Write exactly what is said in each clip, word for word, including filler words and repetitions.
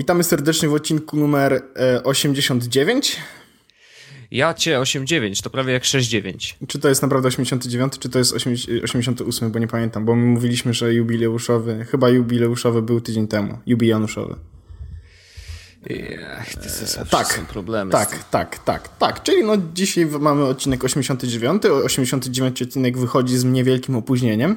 Witamy serdecznie w odcinku numer osiemdziesiąt dziewięć. Ja cię, osiemdziesiąt dziewięć, to prawie jak sześćdziesiąt dziewięć. Czy to jest naprawdę osiemdziesiąt dziewięć, czy to jest osiemdziesiąt osiem, bo nie pamiętam, bo my mówiliśmy, że jubileuszowy, chyba jubileuszowy był tydzień temu, jubileuszowy. Ech, to są tak, problemy tak, tak, tak, tak, tak. Czyli no dzisiaj mamy odcinek osiemdziesiąty dziewiąty, osiemdziesiąty dziewiąty odcinek wychodzi z niewielkim opóźnieniem.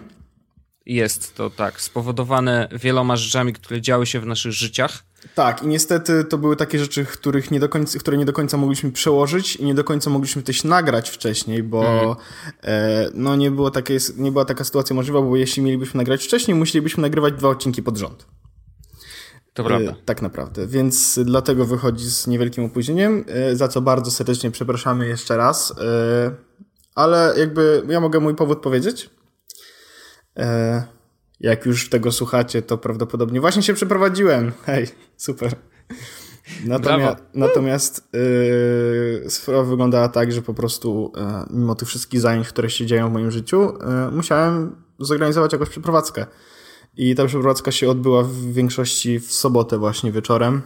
Jest to tak, spowodowane wieloma rzeczami, które działy się w naszych życiach. Tak, i niestety to były takie rzeczy, których nie do końca, które nie do końca mogliśmy przełożyć i nie do końca mogliśmy też nagrać wcześniej, bo mm. e, no nie, było takie, nie była taka sytuacja możliwa, bo jeśli mielibyśmy nagrać wcześniej, musielibyśmy nagrywać dwa odcinki pod rząd. To prawda. E, tak naprawdę, więc dlatego wychodzi z niewielkim opóźnieniem, e, za co bardzo serdecznie przepraszamy jeszcze raz, e, ale jakby ja mogę mój powód powiedzieć. E, Jak już tego słuchacie, to prawdopodobnie właśnie się przeprowadziłem. Hej, super. Natomiast, natomiast yy, sprawa wyglądała tak, że po prostu yy, mimo tych wszystkich zajęć, które się dzieją w moim życiu, yy, musiałem zorganizować jakąś przeprowadzkę. I ta przeprowadzka się odbyła w większości w sobotę właśnie wieczorem.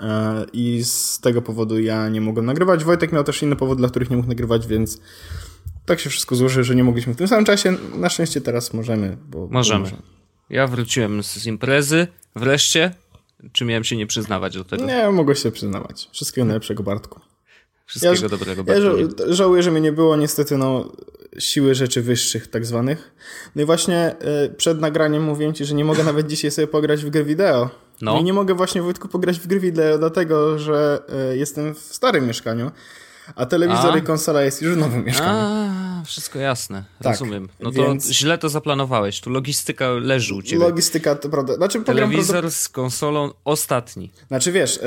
Yy, I z tego powodu ja nie mogłem nagrywać. Wojtek miał też inny powód, dla których nie mógł nagrywać, więc tak się wszystko złoży, że nie mogliśmy w tym samym czasie. Na szczęście teraz możemy. Bo możemy. Bo możemy. Ja wróciłem z imprezy, wreszcie. Czy miałem się nie przyznawać do tego? Nie, mogłeś się przyznawać. Wszystkiego najlepszego, Bartku. Wszystkiego ja, dobrego, Bartku. Ja ża- żałuję, że mnie nie było, niestety, no, siły rzeczy wyższych tak zwanych. No i właśnie y, przed nagraniem mówiłem ci, że nie mogę nawet dzisiaj sobie pograć w grę wideo. No. No i nie mogę właśnie, Wojtku, pograć w grę wideo, dlatego, że y, jestem w starym mieszkaniu, a telewizor a? i konsola jest już w nowym mieszkaniu. A. Wszystko jasne, tak, rozumiem. No to więc... źle to zaplanowałeś, tu logistyka leży u ciebie. Logistyka, to prawda. Znaczy, telewizor produ... z konsolą ostatni. Znaczy wiesz,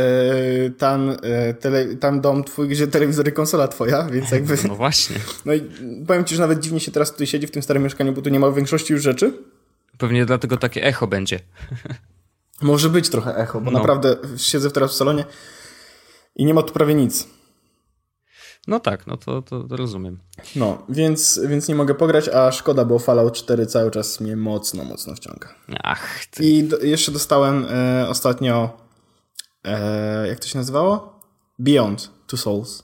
yy, tam, yy, tele... tam dom twój, gdzie telewizor i konsola twoja, więc jakby... No właśnie. No i powiem ci, że nawet dziwnie się teraz tutaj siedzi w tym starym mieszkaniu, bo tu nie ma większości już rzeczy. Pewnie dlatego takie echo będzie. Może być trochę echo, bo no. naprawdę siedzę teraz w salonie i nie ma tu prawie nic. No tak, no to, to, to rozumiem. No, więc, więc nie mogę pograć, a szkoda, bo Fallout cztery cały czas mnie mocno, mocno wciąga. Ach ty. I do, jeszcze dostałem e, ostatnio, e, jak to się nazywało? Beyond Two Souls.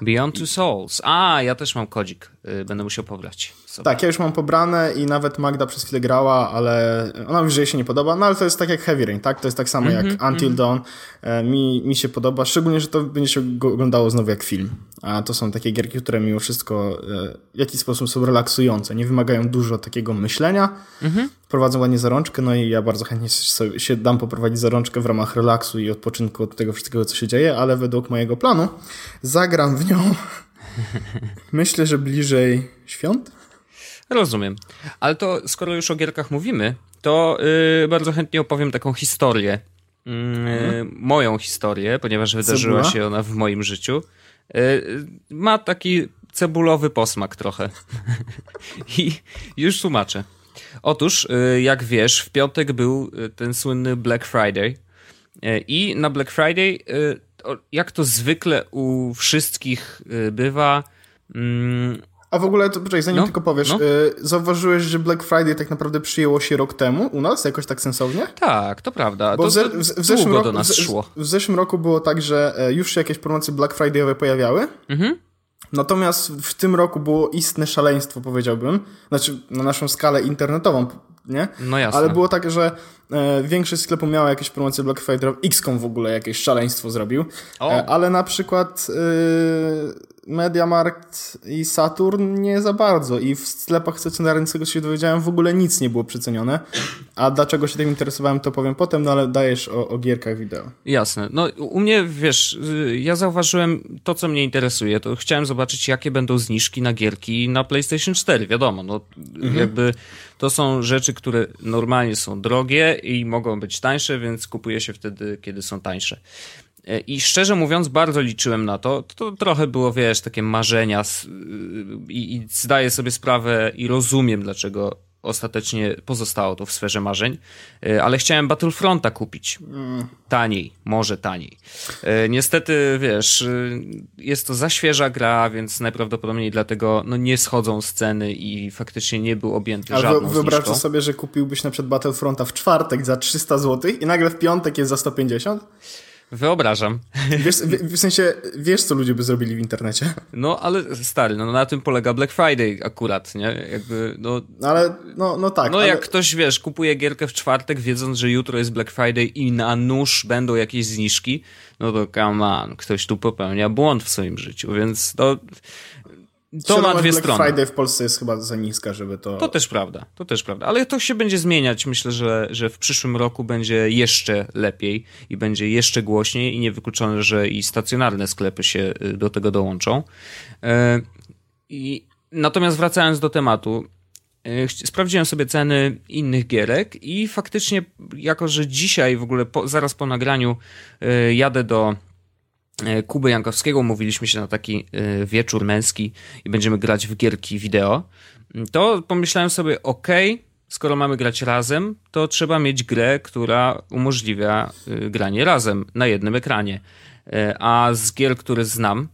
Beyond Two Souls. A, ja też mam kodzik. Będę musiał pobrać sobie. Tak, ja już mam pobrane i nawet Magda przez chwilę grała, ale ona już jej się nie podoba. No ale to jest tak jak Heavy Rain, tak? To jest tak samo mm-hmm, jak Until mm-hmm. Dawn. Mi, mi się podoba, szczególnie, że to będzie się oglądało znowu jak film. A to są takie gierki, które mimo wszystko w jakiś sposób są relaksujące. Nie wymagają dużo takiego myślenia. Mm-hmm. Prowadzą ładnie za rączkę, no i ja bardzo chętnie sobie się dam poprowadzić za rączkę w ramach relaksu i odpoczynku od tego wszystkiego, co się dzieje, ale według mojego planu zagram w nią myślę, że bliżej świąt. Rozumiem. Ale to skoro już o gierkach mówimy, to yy, bardzo chętnie opowiem taką historię. Yy, mhm. Moją historię, ponieważ wydarzyła Cebula? się ona w moim życiu. Yy, ma taki cebulowy posmak trochę. I już tłumaczę. Otóż, yy, jak wiesz, w piątek był ten słynny Black Friday. Yy, I na Black Friday... Yy, jak to zwykle u wszystkich bywa... Mm. A w ogóle, to poczekaj, zanim no, tylko powiesz, no. y, zauważyłeś, że Black Friday tak naprawdę przyjęło się rok temu u nas, jakoś tak sensownie? Tak, to prawda. Bo to, w, ze, w, w zeszłym długo roku, do nas szło. W, w zeszłym roku było tak, że już się jakieś promocje Black Friday'owe pojawiały, mhm. natomiast w tym roku było istne szaleństwo, powiedziałbym, znaczy na naszą skalę internetową, nie? No jasne. Ale było tak, że e, większość sklepów miała jakieś promocje Black Friday, X-kom w ogóle jakieś szaleństwo zrobił, e, ale na przykład e, MediaMarkt i Saturn nie za bardzo i w sklepach stacjonarnych, z tego się dowiedziałem, w ogóle nic nie było przecenione, a dlaczego się tym interesowałem, to powiem potem, no ale dajesz o, o gierkach wideo. Jasne, no u mnie, wiesz, ja zauważyłem to, co mnie interesuje, to chciałem zobaczyć, jakie będą zniżki na gierki na PlayStation cztery, wiadomo, no mhm. jakby to są rzeczy, które normalnie są drogie i mogą być tańsze, więc kupuje się wtedy, kiedy są tańsze. I szczerze mówiąc, bardzo liczyłem na to. To trochę było, wiesz, takie marzenia i, i zdaję sobie sprawę i rozumiem, dlaczego ostatecznie pozostało to w sferze marzeń, ale chciałem Battlefronta kupić. Taniej, może taniej. Niestety, wiesz, jest to za świeża gra, więc najprawdopodobniej dlatego no, nie schodzą z ceny i faktycznie nie był objęty ale żadną zniżką. Ale wyobraźcie sobie, że kupiłbyś na przykład Battlefronta w czwartek za trzysta złotych i nagle w piątek jest za sto pięćdziesiąt? Wyobrażam. Wiesz, w, w sensie, wiesz, co ludzie by zrobili w internecie. No, ale stary, no na tym polega Black Friday akurat, nie? Jakby, no... Ale, no, no tak. No, ale... jak ktoś, wiesz, kupuje gierkę w czwartek, wiedząc, że jutro jest Black Friday i na nóż będą jakieś zniżki, no to come on, ktoś tu popełnia błąd w swoim życiu, więc to... To ma dwie Black strony. Friday w Polsce jest chyba za niska, żeby to... To też prawda, to też prawda. Ale to się będzie zmieniać. Myślę, że, że w przyszłym roku będzie jeszcze lepiej i będzie jeszcze głośniej i niewykluczone, że i stacjonarne sklepy się do tego dołączą. I natomiast wracając do tematu, sprawdziłem sobie ceny innych gierek i faktycznie, jako że dzisiaj w ogóle po, zaraz po nagraniu jadę do... Kuby Jankowskiego, umówiliśmy się na taki wieczór męski i będziemy grać w gierki wideo, to pomyślałem sobie, okej, okay, skoro mamy grać razem, to trzeba mieć grę, która umożliwia granie razem na jednym ekranie. A z gier, które znam,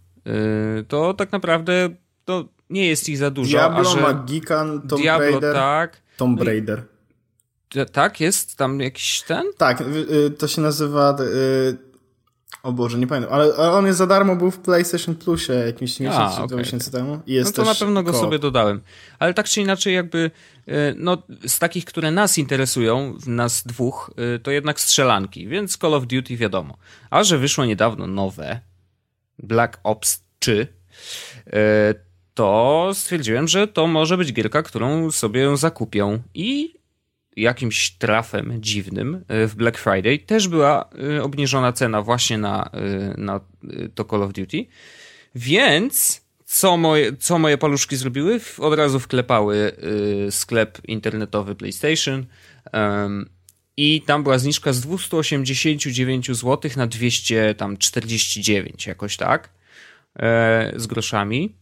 to tak naprawdę to nie jest ich za dużo. Diablo, a że... Magikan, Tomb Diablo, Raider, tak. Tomb Raider. Tak, jest tam jakiś ten? Tak, to się nazywa... O Boże, nie pamiętam, ale on jest za darmo, był w PlayStation Plusie jakimś miesiąc, okay. dwa miesiące temu. I jest no to na pewno go sobie dodałem. Ale tak czy inaczej jakby no, z takich, które nas interesują, nas dwóch, to jednak strzelanki, więc Call of Duty wiadomo. A że wyszło niedawno nowe, Black Ops trzy, to stwierdziłem, że to może być gierka, którą sobie zakupią i... jakimś trafem dziwnym w Black Friday też była obniżona cena właśnie na, na to Call of Duty, więc co moje, co moje paluszki zrobiły? Od razu wklepały sklep internetowy PlayStation i tam była zniżka z dwieście osiemdziesiąt dziewięć złotych na dwieście czterdzieści dziewięć jakoś tak z groszami,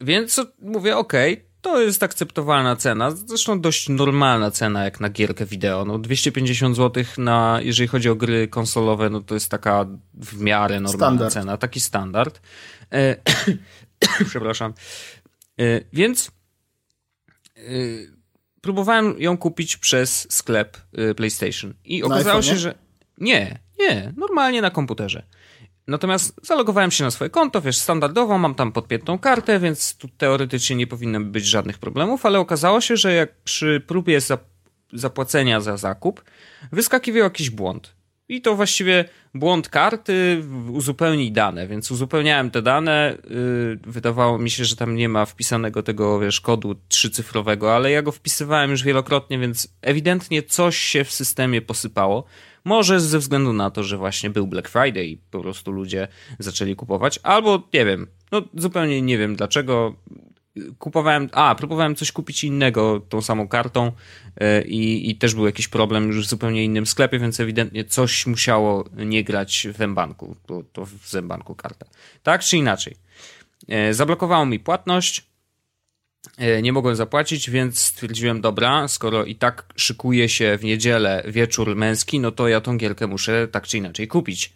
więc mówię okej, okay, to jest akceptowalna cena, zresztą dość normalna cena jak na gierkę wideo. No dwieście pięćdziesiąt złotych na, jeżeli chodzi o gry konsolowe, no to jest taka w miarę normalna standard. Cena, taki standard. E- Przepraszam. E- więc e- próbowałem ją kupić przez sklep e- PlayStation i okazało się, że nie, nie, normalnie na komputerze. Natomiast zalogowałem się na swoje konto, wiesz, standardowo, mam tam podpiętą kartę, więc tu teoretycznie nie powinno być żadnych problemów, ale okazało się, że jak przy próbie zapłacenia za zakup wyskakiwał jakiś błąd. I to właściwie błąd karty uzupełni dane, więc uzupełniałem te dane, wydawało mi się, że tam nie ma wpisanego tego, wiesz, kodu trzycyfrowego, ale ja go wpisywałem już wielokrotnie, więc ewidentnie coś się w systemie posypało. Może ze względu na to, że właśnie był Black Friday i po prostu ludzie zaczęli kupować, albo nie wiem, no zupełnie nie wiem dlaczego kupowałem, a próbowałem coś kupić innego tą samą kartą i, i też był jakiś problem już w zupełnie innym sklepie, więc ewidentnie coś musiało nie grać w mBanku, bo to w mBanku karta. Tak czy inaczej, zablokowało mi płatność, nie mogłem zapłacić, więc stwierdziłem, dobra, skoro i tak szykuje się w niedzielę wieczór męski, no to ja tą gierkę muszę tak czy inaczej kupić.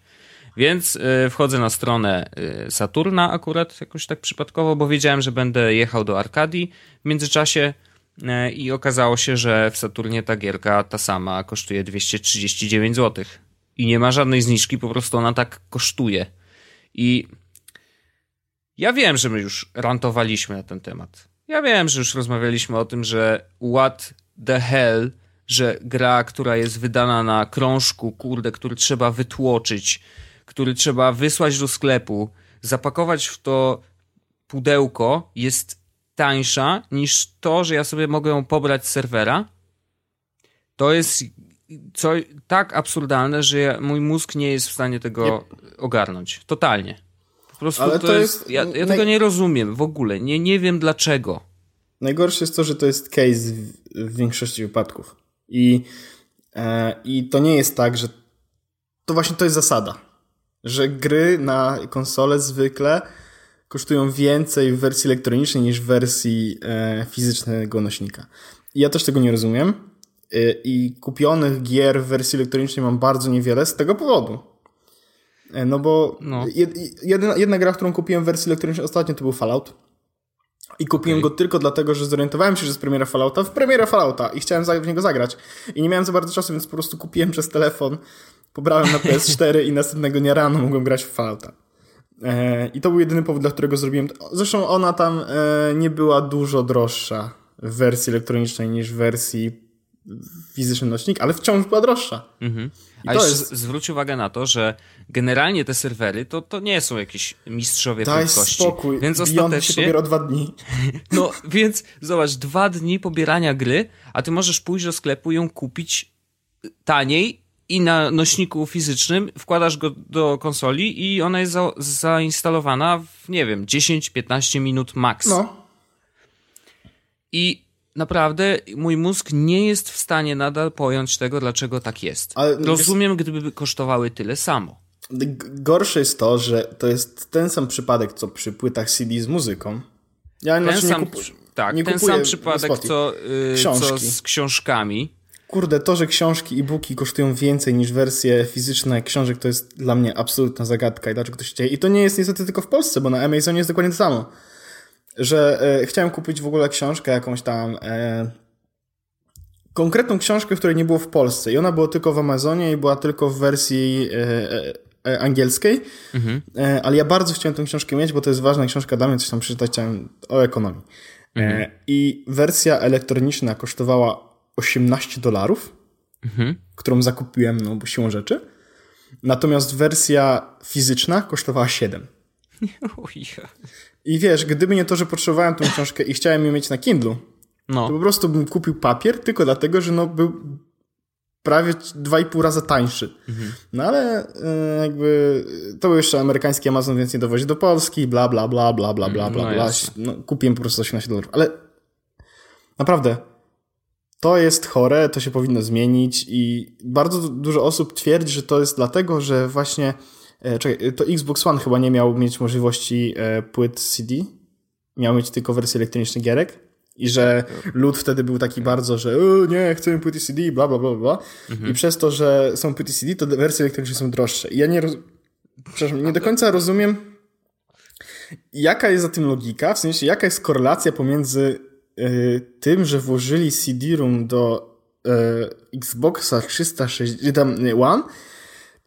Więc wchodzę na stronę Saturna akurat jakoś tak przypadkowo, bo wiedziałem, że będę jechał do Arkadii w międzyczasie i okazało się, że w Saturnie ta gierka ta sama kosztuje dwieście trzydzieści dziewięć złotych i nie ma żadnej zniżki, po prostu ona tak kosztuje. I ja wiem, że my już rantowaliśmy na ten temat. Ja wiem, że już rozmawialiśmy o tym, że what the hell, że gra, która jest wydana na krążku, kurde, który trzeba wytłoczyć, który trzeba wysłać do sklepu, zapakować w to pudełko, jest tańsza niż to, że ja sobie mogę ją pobrać z serwera. To jest coś tak absurdalne, że ja, mój mózg nie jest w stanie tego nie. ogarnąć. Totalnie. Po prostu ale to, to jest, jest... Ja, ja naj... tego nie rozumiem w ogóle. Nie, nie wiem dlaczego. Najgorsze jest to, że to jest case w, w większości wypadków. I, e, I to nie jest tak, że... To właśnie to jest zasada. Że gry na konsole zwykle kosztują więcej w wersji elektronicznej niż w wersji e, fizycznego nośnika. I ja też tego nie rozumiem. E, I kupionych gier w wersji elektronicznej mam bardzo niewiele z tego powodu. E, no bo no. Jedna, jedna gra, którą kupiłem w wersji elektronicznej ostatnio, to był Fallout. I kupiłem okay. go tylko dlatego, że zorientowałem się, że jest premiera Fallouta w premiera Fallouta i chciałem w niego zagrać. I nie miałem za bardzo czasu, więc po prostu kupiłem przez telefon, pobrałem na P S cztery i następnego dnia rano mogłem grać w Fallouta. I to był jedyny powód, dla którego zrobiłem... Zresztą ona tam nie była dużo droższa w wersji elektronicznej niż w wersji fizycznym nośnik, ale wciąż była droższa. Mhm. A to jest... zwróć uwagę na to, że generalnie te serwery to, to nie są jakieś mistrzowie prędkości. Daj spokój, więc ostatecznie... się pobiera dwa dni. No, więc zobacz, dwa dni pobierania gry, a ty możesz pójść do sklepu i ją kupić taniej i na nośniku fizycznym wkładasz go do konsoli i ona jest za, zainstalowana w, nie wiem, dziesięć do piętnastu minut max. No. I naprawdę mój mózg nie jest w stanie nadal pojąć tego, dlaczego tak jest. Ale rozumiem, jest... gdyby kosztowały tyle samo. Gorsze jest to, że to jest ten sam przypadek, co przy płytach C D z muzyką. Ja ten znaczy, nie sam, kup... tak, nie ten sam przypadek, co, yy, co z książkami. Kurde, to, że książki, e-booki kosztują więcej niż wersje fizyczne książek, to jest dla mnie absolutna zagadka i dlaczego to się dzieje. I to nie jest niestety tylko w Polsce, bo na Amazonie jest dokładnie to samo. Że e, chciałem kupić w ogóle książkę jakąś tam, e, konkretną książkę, której nie było w Polsce i ona była tylko w Amazonie i była tylko w wersji e, e, angielskiej, mhm. e, ale ja bardzo chciałem tę książkę mieć, bo to jest ważna książka dla mnie, coś tam przeczytać chciałem o ekonomii. Mhm. E, I wersja elektroniczna kosztowała osiemnaście dolarów, mhm. którą zakupiłem, no bo siłą rzeczy. Natomiast wersja fizyczna kosztowała siedem. I wiesz, gdyby nie to, że potrzebowałem tą książkę i chciałem ją mieć na Kindle, no. to po prostu bym kupił papier tylko dlatego, że no był prawie dwa i pół razy tańszy. Mhm. No ale jakby to był jeszcze amerykański Amazon, więc nie dowozi do Polski, bla, bla, bla, bla, bla, bla, bla. No, no, kupiłem po prostu osiemnaście dolarów. Ale naprawdę... To jest chore, to się powinno zmienić i bardzo dużo osób twierdzi, że to jest dlatego, że właśnie e, czekaj, to Xbox One chyba nie miał mieć możliwości e, płyt C D, miał mieć tylko wersję elektronicznych gierek i że lud wtedy był taki bardzo, że e, nie, chcemy płyty C D, bla, bla, bla, bla mhm. i przez to, że są płyty C D, to wersje elektroniczne są droższe. I ja nie, roz... Przepraszam, nie do końca rozumiem, jaka jest za tym logika, w sensie jaka jest korelacja pomiędzy tym, że włożyli C D-ROM do e, Xboxa trzysta sześćdziesiąt, tam One,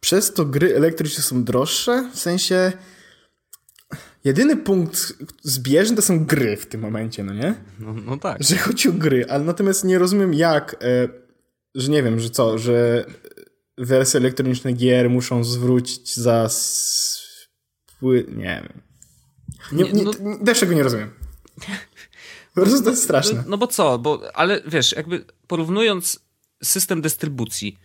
przez to gry elektryczne są droższe, w sensie jedyny punkt zbieżny to są gry w tym momencie, no nie? No, no tak. Że chodzi o gry, ale natomiast nie rozumiem jak, e, że nie wiem, że co, że wersje elektroniczne gier muszą zwrócić za spły... nie wiem. Nie, nie, no... nie, też tego nie rozumiem. Po prostu to jest straszne. No, no bo co, bo, ale wiesz, jakby porównując system dystrybucji,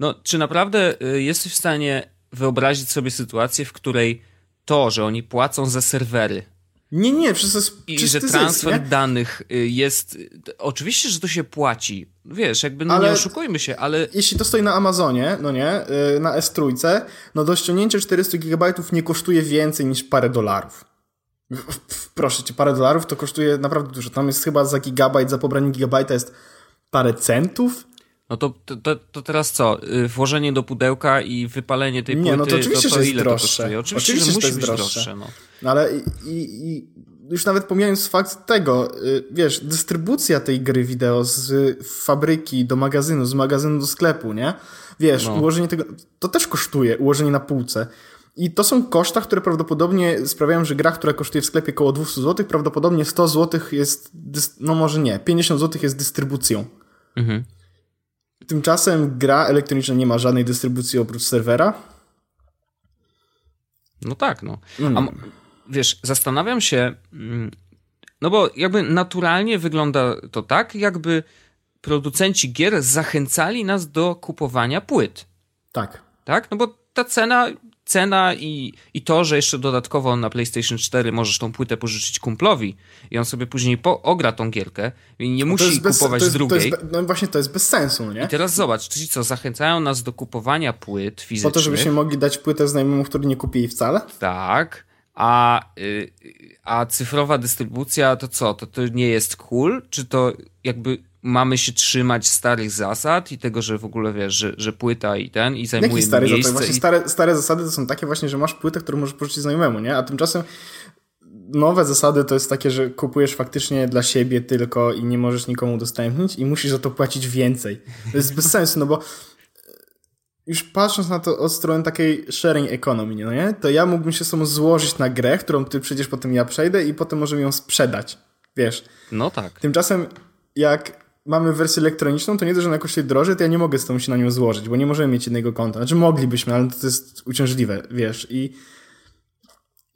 no czy naprawdę y, jesteś w stanie wyobrazić sobie sytuację, w której to, że oni płacą za serwery nie, nie, przez to jest, i że transfer zysk, danych y, jest... Y, oczywiście, że to się płaci. Wiesz, jakby no, ale, nie oszukujmy się, ale... Jeśli to stoi na Amazonie, no nie, y, na S trzy, no to ściągnięcie czterysta gigabajtów nie kosztuje więcej niż parę dolarów. Proszę cię, parę dolarów to kosztuje naprawdę dużo. Tam jest chyba za gigabajt, za pobranie gigabajta jest parę centów. No to, to, to teraz co? Włożenie do pudełka i wypalenie tej płyty, nie, no to oczywiście, to, to że jest ile droższe. To oczywiście, oczywiście, że musi to jest być droższe. droższe no. No ale i, i już nawet pomijając fakt tego, wiesz, dystrybucja tej gry wideo z fabryki do magazynu, z magazynu do sklepu, nie? Wiesz, no. ułożenie tego, to też kosztuje, ułożenie na półce. I to są koszta, które prawdopodobnie sprawiają, że gra, która kosztuje w sklepie około dwieście złotych, prawdopodobnie sto złotych jest, no może nie, pięćdziesiąt złotych jest dystrybucją. Mhm. Tymczasem gra elektroniczna nie ma żadnej dystrybucji oprócz serwera. No tak, no. Mm. A, wiesz, zastanawiam się, no bo jakby naturalnie wygląda to tak, jakby producenci gier zachęcali nas do kupowania płyt. Tak. Tak? No bo ta cena... Cena i, i to, że jeszcze dodatkowo na PlayStation cztery możesz tą płytę pożyczyć kumplowi i on sobie później po, ogra tą gierkę i nie musi bez, kupować to jest, drugiej. To jest, no właśnie to jest bez sensu, nie? I teraz zobacz, czyli co, zachęcają nas do kupowania płyt fizycznych. Po to, żebyśmy mogli dać płytę znajomemu, który nie kupi jej wcale? Tak, A, a cyfrowa dystrybucja to co? To, to nie jest cool? Czy to jakby mamy się trzymać starych zasad i tego, że w ogóle wiesz, że, że płyta i ten i zajmuje miejsce? Stare zasady? Właśnie i... stare, stare zasady to są takie właśnie, że masz płytę, którą możesz pożyczyć znajomemu, nie? A tymczasem nowe zasady to jest takie, że kupujesz faktycznie dla siebie tylko i nie możesz nikomu udostępnić i musisz za to płacić więcej. To jest bez sensu, no bo już patrząc na to od strony takiej sharing economy, no nie? To ja mógłbym się sobą złożyć na grę, którą ty przecież potem ja przejdę i potem możemy ją sprzedać. Wiesz? No tak. Tymczasem jak mamy wersję elektroniczną, to nie to, że ona kosztuje drożej, to ja nie mogę z tą się na nią złożyć, bo nie możemy mieć jednego konta. Znaczy moglibyśmy, ale to jest uciążliwe, wiesz? I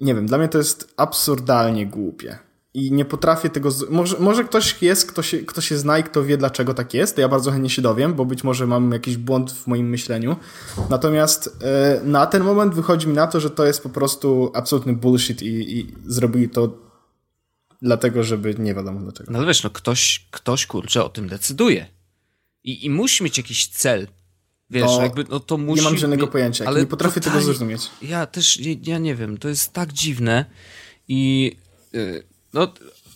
nie wiem, dla mnie to jest absurdalnie głupie. I nie potrafię tego... Z... Może, może ktoś jest, kto się, kto się zna i kto wie, dlaczego tak jest. To ja bardzo chętnie się dowiem, bo być może mam jakiś błąd w moim myśleniu. Natomiast yy, na ten moment wychodzi mi na to, że to jest po prostu absolutny bullshit i, i zrobili to dlatego, żeby nie wiadomo dlaczego. No wiesz, no ktoś, ktoś kurczę o tym decyduje. I, i musi mieć jakiś cel. Wiesz, to jakby no to musi... Nie mam żadnego mi... pojęcia. Ale nie potrafię tutaj... tego zrozumieć. Ja też, ja nie wiem. To jest tak dziwne i... Yy... No,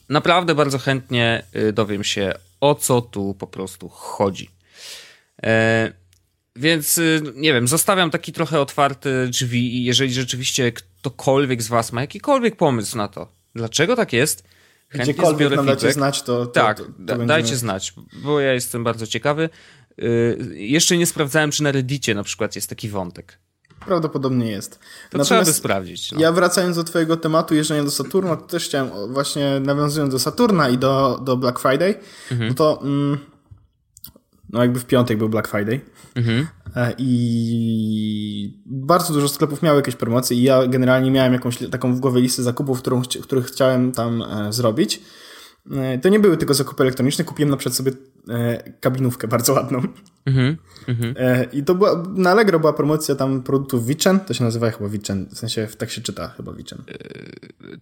naprawdę bardzo chętnie dowiem się, o co tu po prostu chodzi. E, więc, nie wiem, zostawiam taki trochę otwarte drzwi i jeżeli rzeczywiście ktokolwiek z was ma jakikolwiek pomysł na to, dlaczego tak jest, chętnie zbiorę feedback. Dajcie znać, to, to, tak, to, to będziemy... dajcie znać, bo ja jestem bardzo ciekawy. E, jeszcze nie sprawdzałem, czy na Reddicie na przykład jest taki wątek. Prawdopodobnie jest. To natomiast trzeba by sprawdzić. No. Ja wracając do twojego tematu jeżdżenia do Saturna, to też chciałem właśnie, nawiązując do Saturna i do, do Black Friday, mhm. no to mm, no jakby w piątek był Black Friday mhm. i bardzo dużo sklepów miało jakieś promocje i ja generalnie miałem jakąś taką w głowie listę zakupów, którą, których chciałem tam e, zrobić. E, to nie były tylko zakupy elektroniczne, kupiłem na przykład sobie e, kabinówkę bardzo ładną. Mm-hmm, mm-hmm. I to była, na Allegro była promocja tam produktów Wittchen, to się nazywa chyba Wittchen, w sensie tak się czyta chyba Wittchen.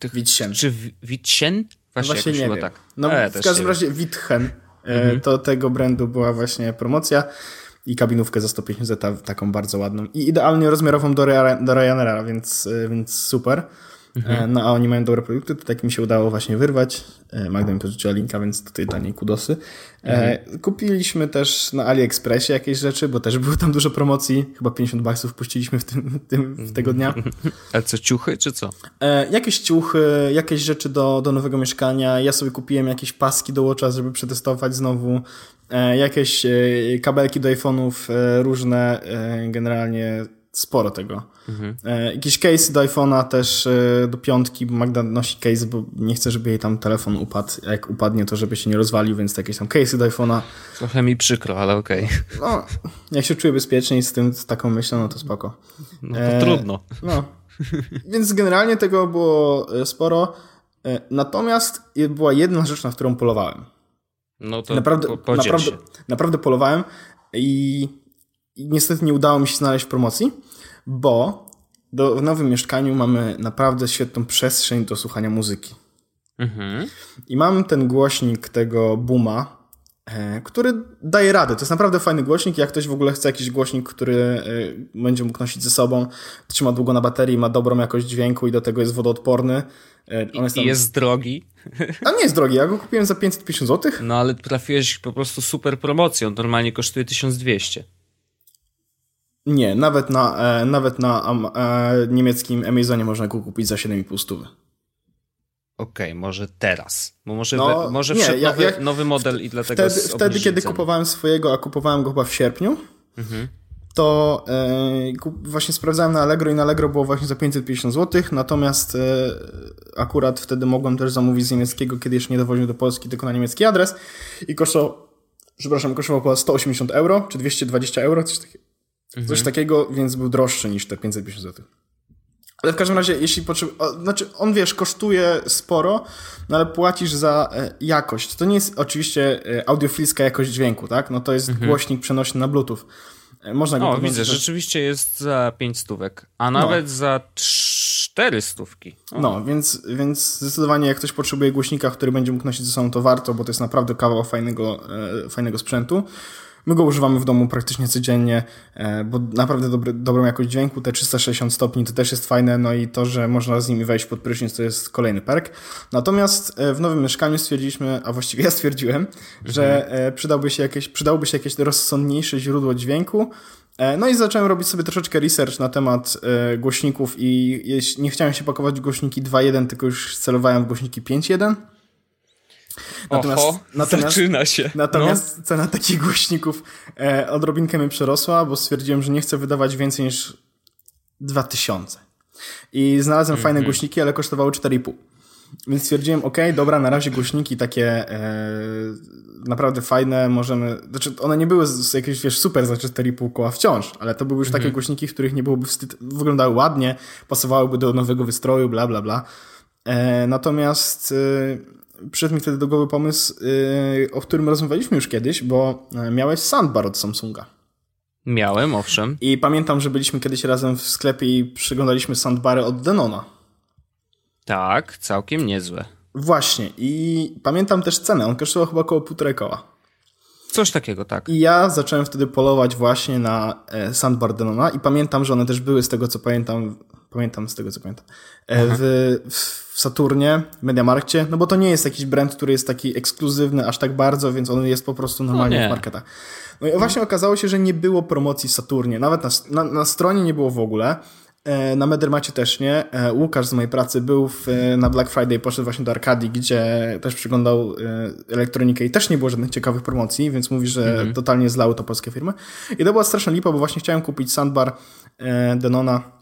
Yy, Wittchen. Czy Wittchen? Właśnie, właśnie nie wiem. Tak. No, ja w każdym razie Wittchen, mm-hmm. to tego brandu była właśnie promocja i kabinówkę za sto pięćdziesiąt złotych, taką bardzo ładną i idealnie rozmiarową do, Ry- do Ryanaira, więc, więc super. Mm-hmm. No a oni mają dobre produkty, to tak mi się udało właśnie wyrwać. Magda mi podrzuciła linka, więc tutaj dla niej kudosy. Mm-hmm. Kupiliśmy też na AliExpressie jakieś rzeczy, bo też było tam dużo promocji. Chyba pięćdziesiąt baksów puściliśmy w, tym, w, tym, w tego dnia. Ale co, ciuchy czy co? E, jakieś ciuchy, jakieś rzeczy do, do nowego mieszkania. Ja sobie kupiłem jakieś paski do Watcha, żeby przetestować znowu. E, jakieś e, kabelki do iPhone'ów e, różne. E, generalnie sporo tego. Mhm. E, jakiś case do iPhone'a też e, do piątki, bo Magda nosi case, bo nie chce, żeby jej tam telefon upadł. A jak upadnie, to żeby się nie rozwalił, więc jakieś tam case'y do iPhone'a. Trochę mi przykro, ale okej. Okay. No, jak się czuję bezpiecznie z tym, z taką myślą, no to spoko. No to e, trudno. No. Więc generalnie tego było sporo. E, natomiast była jedna rzecz, na którą polowałem. No to naprawdę, po, po naprawdę, naprawdę polowałem i, i niestety nie udało mi się znaleźć promocji. Bo do, w nowym mieszkaniu mamy naprawdę świetną przestrzeń do słuchania muzyki. Mhm. I mam ten głośnik tego Booma, e, który daje radę. To jest naprawdę fajny głośnik. Jak ktoś w ogóle chce jakiś głośnik, który e, będzie mógł nosić ze sobą, trzyma długo na baterii, ma dobrą jakość dźwięku i do tego jest wodoodporny. E, on I jest, tam... jest drogi. A nie jest drogi, ja go kupiłem za pięćset pięćdziesiąt złotych. No ale trafiłeś po prostu super promocją. Normalnie kosztuje tysiąc dwieście. Nie, nawet na, e, nawet na am, e, niemieckim Amazonie można go kupić za siedem i pół stówy. Okej, okay, może teraz. Bo może no, we, może nie, wszedł jak, nowy, jak, nowy model w, i dlatego wtedy, jest wtedy, kiedy ceny. Kupowałem swojego, a kupowałem go chyba w sierpniu, mhm. to e, kup, właśnie sprawdzałem na Allegro i na Allegro było właśnie za pięćset pięćdziesiąt złotych, natomiast e, akurat wtedy mogłem też zamówić z niemieckiego, kiedy jeszcze nie dowoził do Polski, tylko na niemiecki adres i kosztował, przepraszam, kosztował około sto osiemdziesiąt euro, czy dwieście dwadzieścia euro, coś takiego. Coś mhm. takiego, więc był droższy niż te pięćset pięćdziesiąt złotych. Ale w każdym razie, jeśli potrzeba... Znaczy, on, wiesz, kosztuje sporo, no ale płacisz za e, jakość. To nie jest oczywiście e, audiofilska jakość dźwięku, tak? No to jest mhm. głośnik przenośny na Bluetooth. E, można go... O, widzę, też... rzeczywiście jest za pięć stówek, a nawet no. za cztery stówki. O. No, więc, więc zdecydowanie jak ktoś potrzebuje głośnika, który będzie mógł nosić ze sobą, to warto, bo to jest naprawdę kawał fajnego, e, fajnego sprzętu. My go używamy w domu praktycznie codziennie, bo naprawdę dobry, dobrą jakość dźwięku, te trzysta sześćdziesiąt stopni to też jest fajne, no i to, że można z nimi wejść pod prysznic, to jest kolejny perk. Natomiast w nowym mieszkaniu stwierdziliśmy, a właściwie ja stwierdziłem, że przydałby się jakieś, przydałoby się jakieś rozsądniejsze źródło dźwięku. No i zacząłem robić sobie troszeczkę research na temat e, głośników i jeś, nie chciałem się pakować w głośniki dwa jeden, tylko już celowałem w głośniki pięć jeden. Natomiast, Oho, natomiast, zaczyna się. Natomiast no. cena takich głośników e, odrobinkę mnie przerosła, bo stwierdziłem, że nie chcę wydawać więcej niż dwa tysiące. I znalazłem mm-hmm. fajne głośniki, ale kosztowały cztery i pół. Więc stwierdziłem, ok, dobra, na razie głośniki takie e, naprawdę fajne, możemy... Znaczy, one nie były z, z jakieś, wiesz, super za cztery i pół koła wciąż, ale to były już mhm. takie głośniki, w których nie byłoby wstyd, wyglądały ładnie, pasowałyby do nowego wystroju, bla, bla, bla. E, natomiast e, przyszedł mi wtedy do głowy pomysł, e, o którym rozmawialiśmy już kiedyś, bo miałeś soundbar od Samsunga. Miałem, owszem. I pamiętam, że byliśmy kiedyś razem w sklepie i przyglądaliśmy soundbary od Denona. Tak, całkiem niezłe. Właśnie i pamiętam też cenę, on kosztował chyba około półtorej koła. Coś takiego, tak. I ja zacząłem wtedy polować właśnie na e, soundbar Denona i pamiętam, że one też były z tego co pamiętam, pamiętam z tego co pamiętam, e, w, w Saturnie, w Mediamarkcie, no bo to nie jest jakiś brand, który jest taki ekskluzywny aż tak bardzo, więc on jest po prostu normalnie no w marketach. No i właśnie no. okazało się, że nie było promocji w Saturnie, nawet na, na, na stronie nie było w ogóle. Na Medermacie też nie. Łukasz z mojej pracy był w, na Black Friday, poszedł właśnie do Arkadii, gdzie też przyglądał elektronikę i też nie było żadnych ciekawych promocji, więc mówi, że mm-hmm. totalnie zlały to polskie firmy. I to była straszna lipa, bo właśnie chciałem kupić soundbar Denona,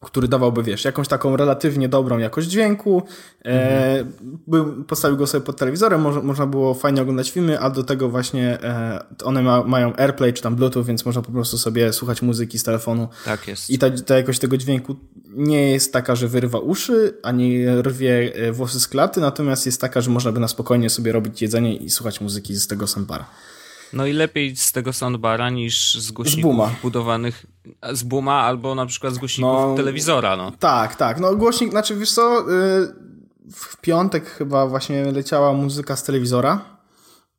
który dawałby, wiesz, jakąś taką relatywnie dobrą jakość dźwięku. Mm. Był, postawił go sobie pod telewizorem, mo- można było fajnie oglądać filmy, a do tego właśnie e, one ma- mają AirPlay czy tam Bluetooth, więc można po prostu sobie słuchać muzyki z telefonu. Tak jest. I ta, ta jakość tego dźwięku nie jest taka, że wyrywa uszy, ani rwie włosy z klaty, natomiast jest taka, że można by na spokojnie sobie robić jedzenie i słuchać muzyki z tego soundbara. No i lepiej z tego soundbara niż z głośników wbudowanych z Booma albo na przykład z głośników no, telewizora. No. Tak, tak. No głośnik, znaczy wiesz co, w piątek chyba właśnie leciała muzyka z telewizora.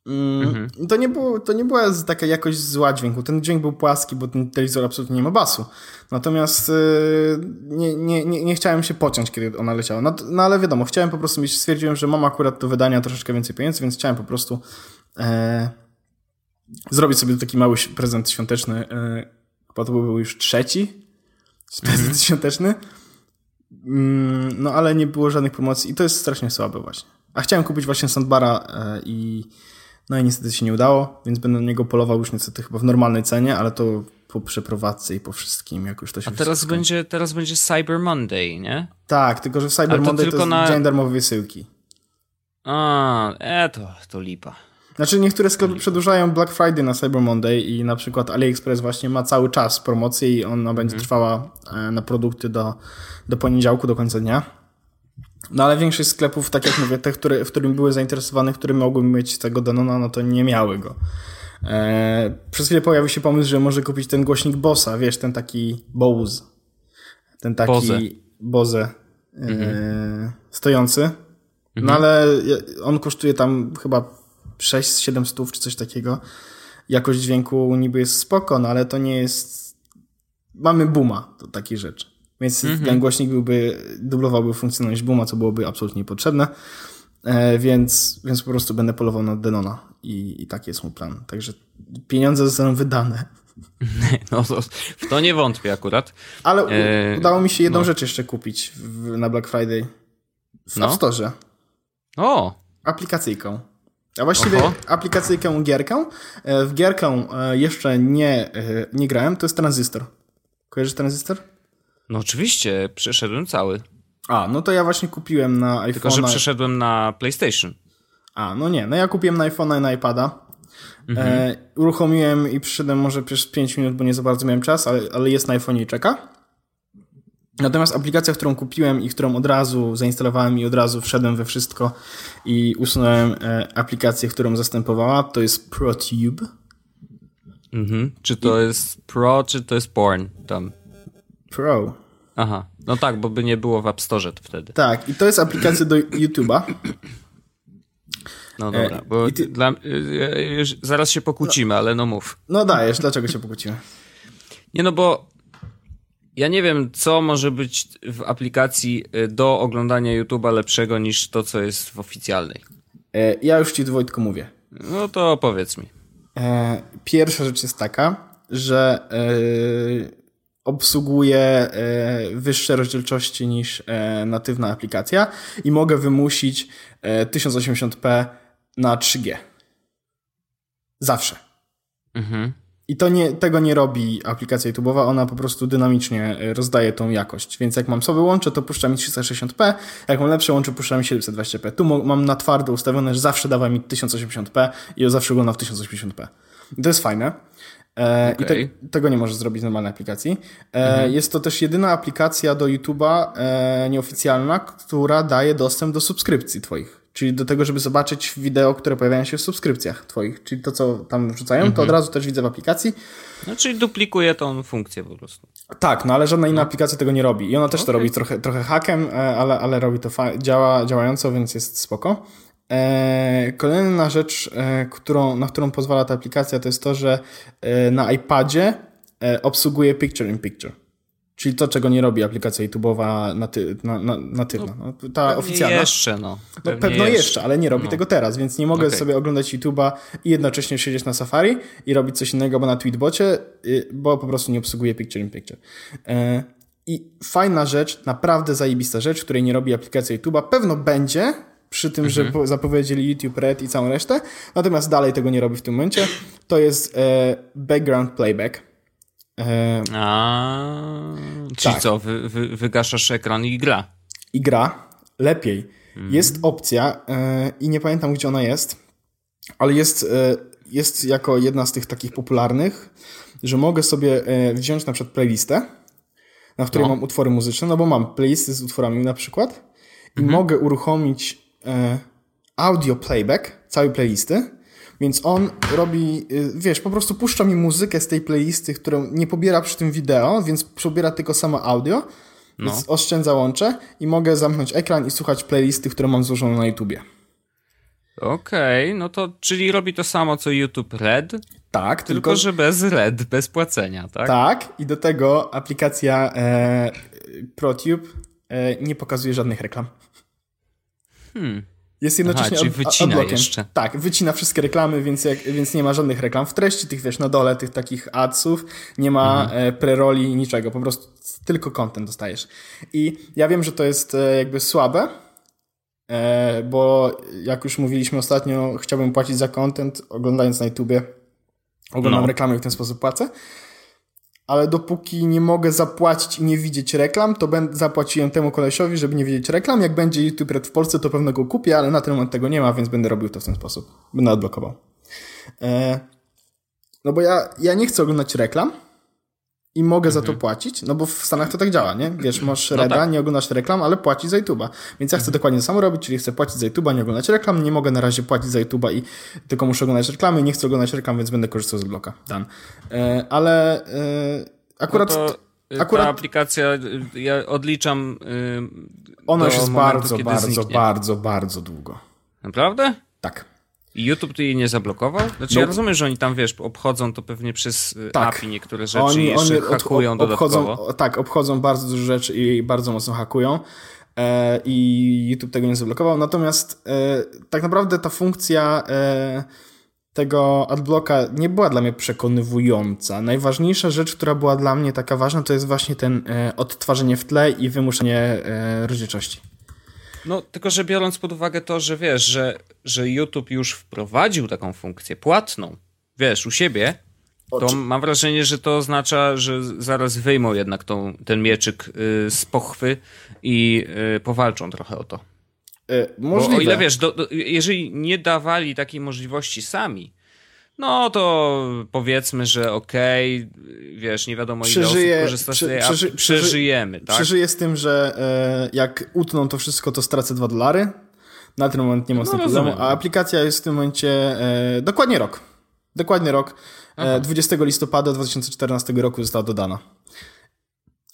Mhm. To, nie było, to nie była taka jakoś zła dźwięku. Ten dźwięk był płaski, bo ten telewizor absolutnie nie ma basu. Natomiast nie, nie, nie, nie chciałem się pociąć, kiedy ona leciała. No, no ale wiadomo, chciałem po prostu mieć, stwierdziłem, że mam akurat do wydania troszeczkę więcej pieniędzy, więc chciałem po prostu... E, zrobić sobie taki mały prezent świąteczny, chyba to był już trzeci prezent mm-hmm. świąteczny, no ale nie było żadnych promocji i to jest strasznie słabe właśnie. A chciałem kupić właśnie soundbara i no i niestety się nie udało, więc będę na niego polował już niestety chyba w normalnej cenie, ale to po przeprowadzce i po wszystkim, jak już to się... A teraz będzie, teraz będzie Cyber Monday, nie? Tak, tylko że w Cyber to Monday to jest na... dzień darmowej wysyłki. A, e, to, to lipa. Znaczy niektóre sklepy przedłużają Black Friday na Cyber Monday i na przykład AliExpress właśnie ma cały czas promocję i ona będzie mm. trwała na produkty do, do poniedziałku, do końca dnia. No ale większość sklepów, tak jak mówię, te, które, w którym były zainteresowane, które mogły mieć tego Denona, no to nie miały go. Eee, przez chwilę pojawił się pomysł, że może kupić ten głośnik Bosa, wiesz, ten taki Bose. Ten taki Bose, Bose eee, mm-hmm. stojący. Mm-hmm. No ale on kosztuje tam chyba sześć siedem stów czy coś takiego. Jakość dźwięku niby jest spoko, no ale to nie jest... Mamy Booma do takiej rzeczy. Więc mm-hmm. ten głośnik byłby, dublowałby funkcjonalność Booma, co byłoby absolutnie niepotrzebne. E, więc, więc po prostu będę polował na Denona. I, i taki jest mój plan. Także pieniądze zostaną wydane. No to, w to nie wątpię akurat. Ale u, e, udało mi się jedną no. rzecz jeszcze kupić w, na Black Friday. W no. App Store. O! Aplikacyjką. A właściwie Oho. aplikacyjkę gierkę. W gierkę jeszcze nie, nie grałem, to jest Transistor. Kojarzysz Transistor? No oczywiście, przeszedłem cały. A, no to ja właśnie kupiłem na iPhone'a. Tylko, że przeszedłem na PlayStation. A, no nie, no ja kupiłem na iPhone'a i na iPada. Mhm. E, uruchomiłem i przyszedłem może przez pięć minut, bo nie za bardzo miałem czas, ale, ale jest na iPhone'ie i czeka. Natomiast aplikacja, którą kupiłem i którą od razu zainstalowałem i od razu wszedłem we wszystko i usunąłem aplikację, którą zastępowała, to jest ProTube. Mhm. Czy to I... jest Pro, czy to jest Porn tam? Pro. Aha. No tak, bo by nie było w App Store wtedy. Tak. I to jest aplikacja do YouTube'a. No dobra, bo ty... dla... zaraz się pokłócimy, no, ale no mów. No dajesz, dlaczego się pokłócimy? Nie no, bo ja nie wiem, co może być w aplikacji do oglądania YouTube'a lepszego niż to, co jest w oficjalnej. Ja już ci, Wojtku, mówię. No to powiedz mi. Pierwsza rzecz jest taka, że obsługuję wyższe rozdzielczości niż natywna aplikacja i mogę wymusić tysiąc osiemdziesiąt p na trzy G. Zawsze. Mhm. I to nie, tego nie robi aplikacja YouTube'owa, ona po prostu dynamicznie rozdaje tą jakość. Więc jak mam sobie łącze, to puszcza mi trzysta sześćdziesiąt p, jak mam lepsze łącze, puszcza mi siedemset dwadzieścia p. Tu mam na twardo ustawione, że zawsze dawa mi tysiąc osiemdziesiąt p i zawsze oglądam w tysiąc osiemdziesiąt p. I to jest fajne. E, okay. I te, tego nie możesz zrobić w normalnej aplikacji. E, mhm. Jest to też jedyna aplikacja do YouTube'a e, nieoficjalna, która daje dostęp do subskrypcji twoich. Czyli do tego, żeby zobaczyć wideo, które pojawiają się w subskrypcjach twoich. Czyli to, co tam wrzucają, mhm. to od razu też widzę w aplikacji. No, czyli duplikuje tą funkcję po prostu. Tak, no ale żadna inna no. aplikacja tego nie robi. I ona też okay. to robi trochę, trochę hakiem, ale, ale robi to fa- działa, działająco, więc jest spoko. Eee, kolejna rzecz, e, którą, na którą pozwala ta aplikacja, to jest to, że e, na iPadzie e, obsługuje Picture in Picture. Czyli to, czego nie robi aplikacja YouTube'owa natywna. Na, na no, no, ta oficjalna. Jeszcze, no. Pewnie no, pewno jeszcze, jeszcze, ale nie robi no. tego teraz, więc nie mogę okay. sobie oglądać YouTube'a i jednocześnie siedzieć na Safari i robić coś innego, bo na Tweetbocie, bo po prostu nie obsługuje Picture in Picture. E, I fajna rzecz, naprawdę zajebista rzecz, której nie robi aplikacja YouTube'a. Pewno będzie przy tym, mhm. że zapowiedzieli YouTube Red i całą resztę, natomiast dalej tego nie robi w tym momencie. To jest e, background playback. Eee, A, czyli tak. co, wy, wy, wygaszasz ekran i gra. I gra, lepiej. Mm. Jest opcja e, i nie pamiętam, gdzie ona jest, ale jest, e, jest jako jedna z tych takich popularnych, że mogę sobie e, wziąć na przykład playlistę, na której no. mam utwory muzyczne, no bo mam playlisty z utworami na przykład i mm-hmm. mogę uruchomić e, audio playback całej playlisty. Więc on robi, wiesz, po prostu puszcza mi muzykę z tej playlisty, którą nie pobiera przy tym wideo, więc pobiera tylko samo audio, no. więc oszczędza łącze i mogę zamknąć ekran i słuchać playlisty, które mam złożone na YouTubie. Okej, okay, no to czyli robi to samo, co YouTube Red? Tak. Tylko, tylko że bez Red, bez płacenia, tak? Tak, i do tego aplikacja e, ProTube e, nie pokazuje żadnych reklam. Hmm. Jest jednocześnie Aha, czyli wycina adblockiem. Jeszcze. Tak, wycina wszystkie reklamy, więc, jak, więc nie ma żadnych reklam w treści, tych wiesz, na dole tych takich adsów, nie ma mhm. e, preroli, niczego, po prostu tylko content dostajesz. I ja wiem, że to jest e, jakby słabe, e, bo jak już mówiliśmy ostatnio, chciałbym płacić za content, oglądając na YouTubie, oglądam no. reklamy i w ten sposób płacę, ale dopóki nie mogę zapłacić i nie widzieć reklam, to ben, zapłaciłem temu kolesiowi, żeby nie widzieć reklam. Jak będzie YouTube Red w Polsce, to pewno go kupię, ale na ten moment tego nie ma, więc będę robił to w ten sposób. Będę odblokował. E, no bo ja, ja nie chcę oglądać reklam i mogę mhm. za to płacić, no bo w Stanach to tak działa, nie? Wiesz, masz Reda, no tak. nie oglądasz reklam, ale płacisz za YouTube'a. Więc ja chcę mhm. dokładnie to samo robić, czyli chcę płacić za YouTube'a, nie oglądać reklam. Nie mogę na razie płacić za YouTube'a i tylko muszę oglądać reklamy. Nie chcę oglądać reklam, więc będę korzystał z bloka. Dan. E, ale e, akurat... No akurat ta aplikacja, ja odliczam y, ona już jest momentu, bardzo, bardzo, zniknie. bardzo, bardzo długo. Naprawdę? Tak. I YouTube jej nie zablokował? Znaczy no. ja rozumiem, że oni tam, wiesz, obchodzą to pewnie przez tak. A P I niektóre rzeczy oni, jeszcze oni hakują od, ob, obchodzą, dodatkowo. Tak, obchodzą bardzo dużo rzeczy i bardzo mocno hakują e, i YouTube tego nie zablokował. Natomiast e, tak naprawdę ta funkcja e, tego adblocka nie była dla mnie przekonywująca. Najważniejsza rzecz, która była dla mnie taka ważna, to jest właśnie ten e, odtwarzanie w tle i wymuszenie e, rozdzielczości. No, tylko że biorąc pod uwagę to, że wiesz, że, że YouTube już wprowadził taką funkcję płatną, wiesz, u siebie, to mam wrażenie, że to oznacza, że zaraz wyjmą jednak tą, ten mieczyk y, z pochwy i y, powalczą trochę o to. Y, możliwe. Bo o ile wiesz, do, do, jeżeli nie dawali takiej możliwości sami, no to powiedzmy, że okej, okay, wiesz, nie wiadomo ile Przeżyje, osób korzysta z tej przy, przeży, przeżyjemy, tak? Przeżyję z tym, że e, jak utną to wszystko, to stracę dwa dolary. Na ten moment nie mam no, problemu, a aplikacja jest w tym momencie e, dokładnie rok. Dokładnie rok. E, dwudziestego listopada dwa tysiące czternastego roku została dodana.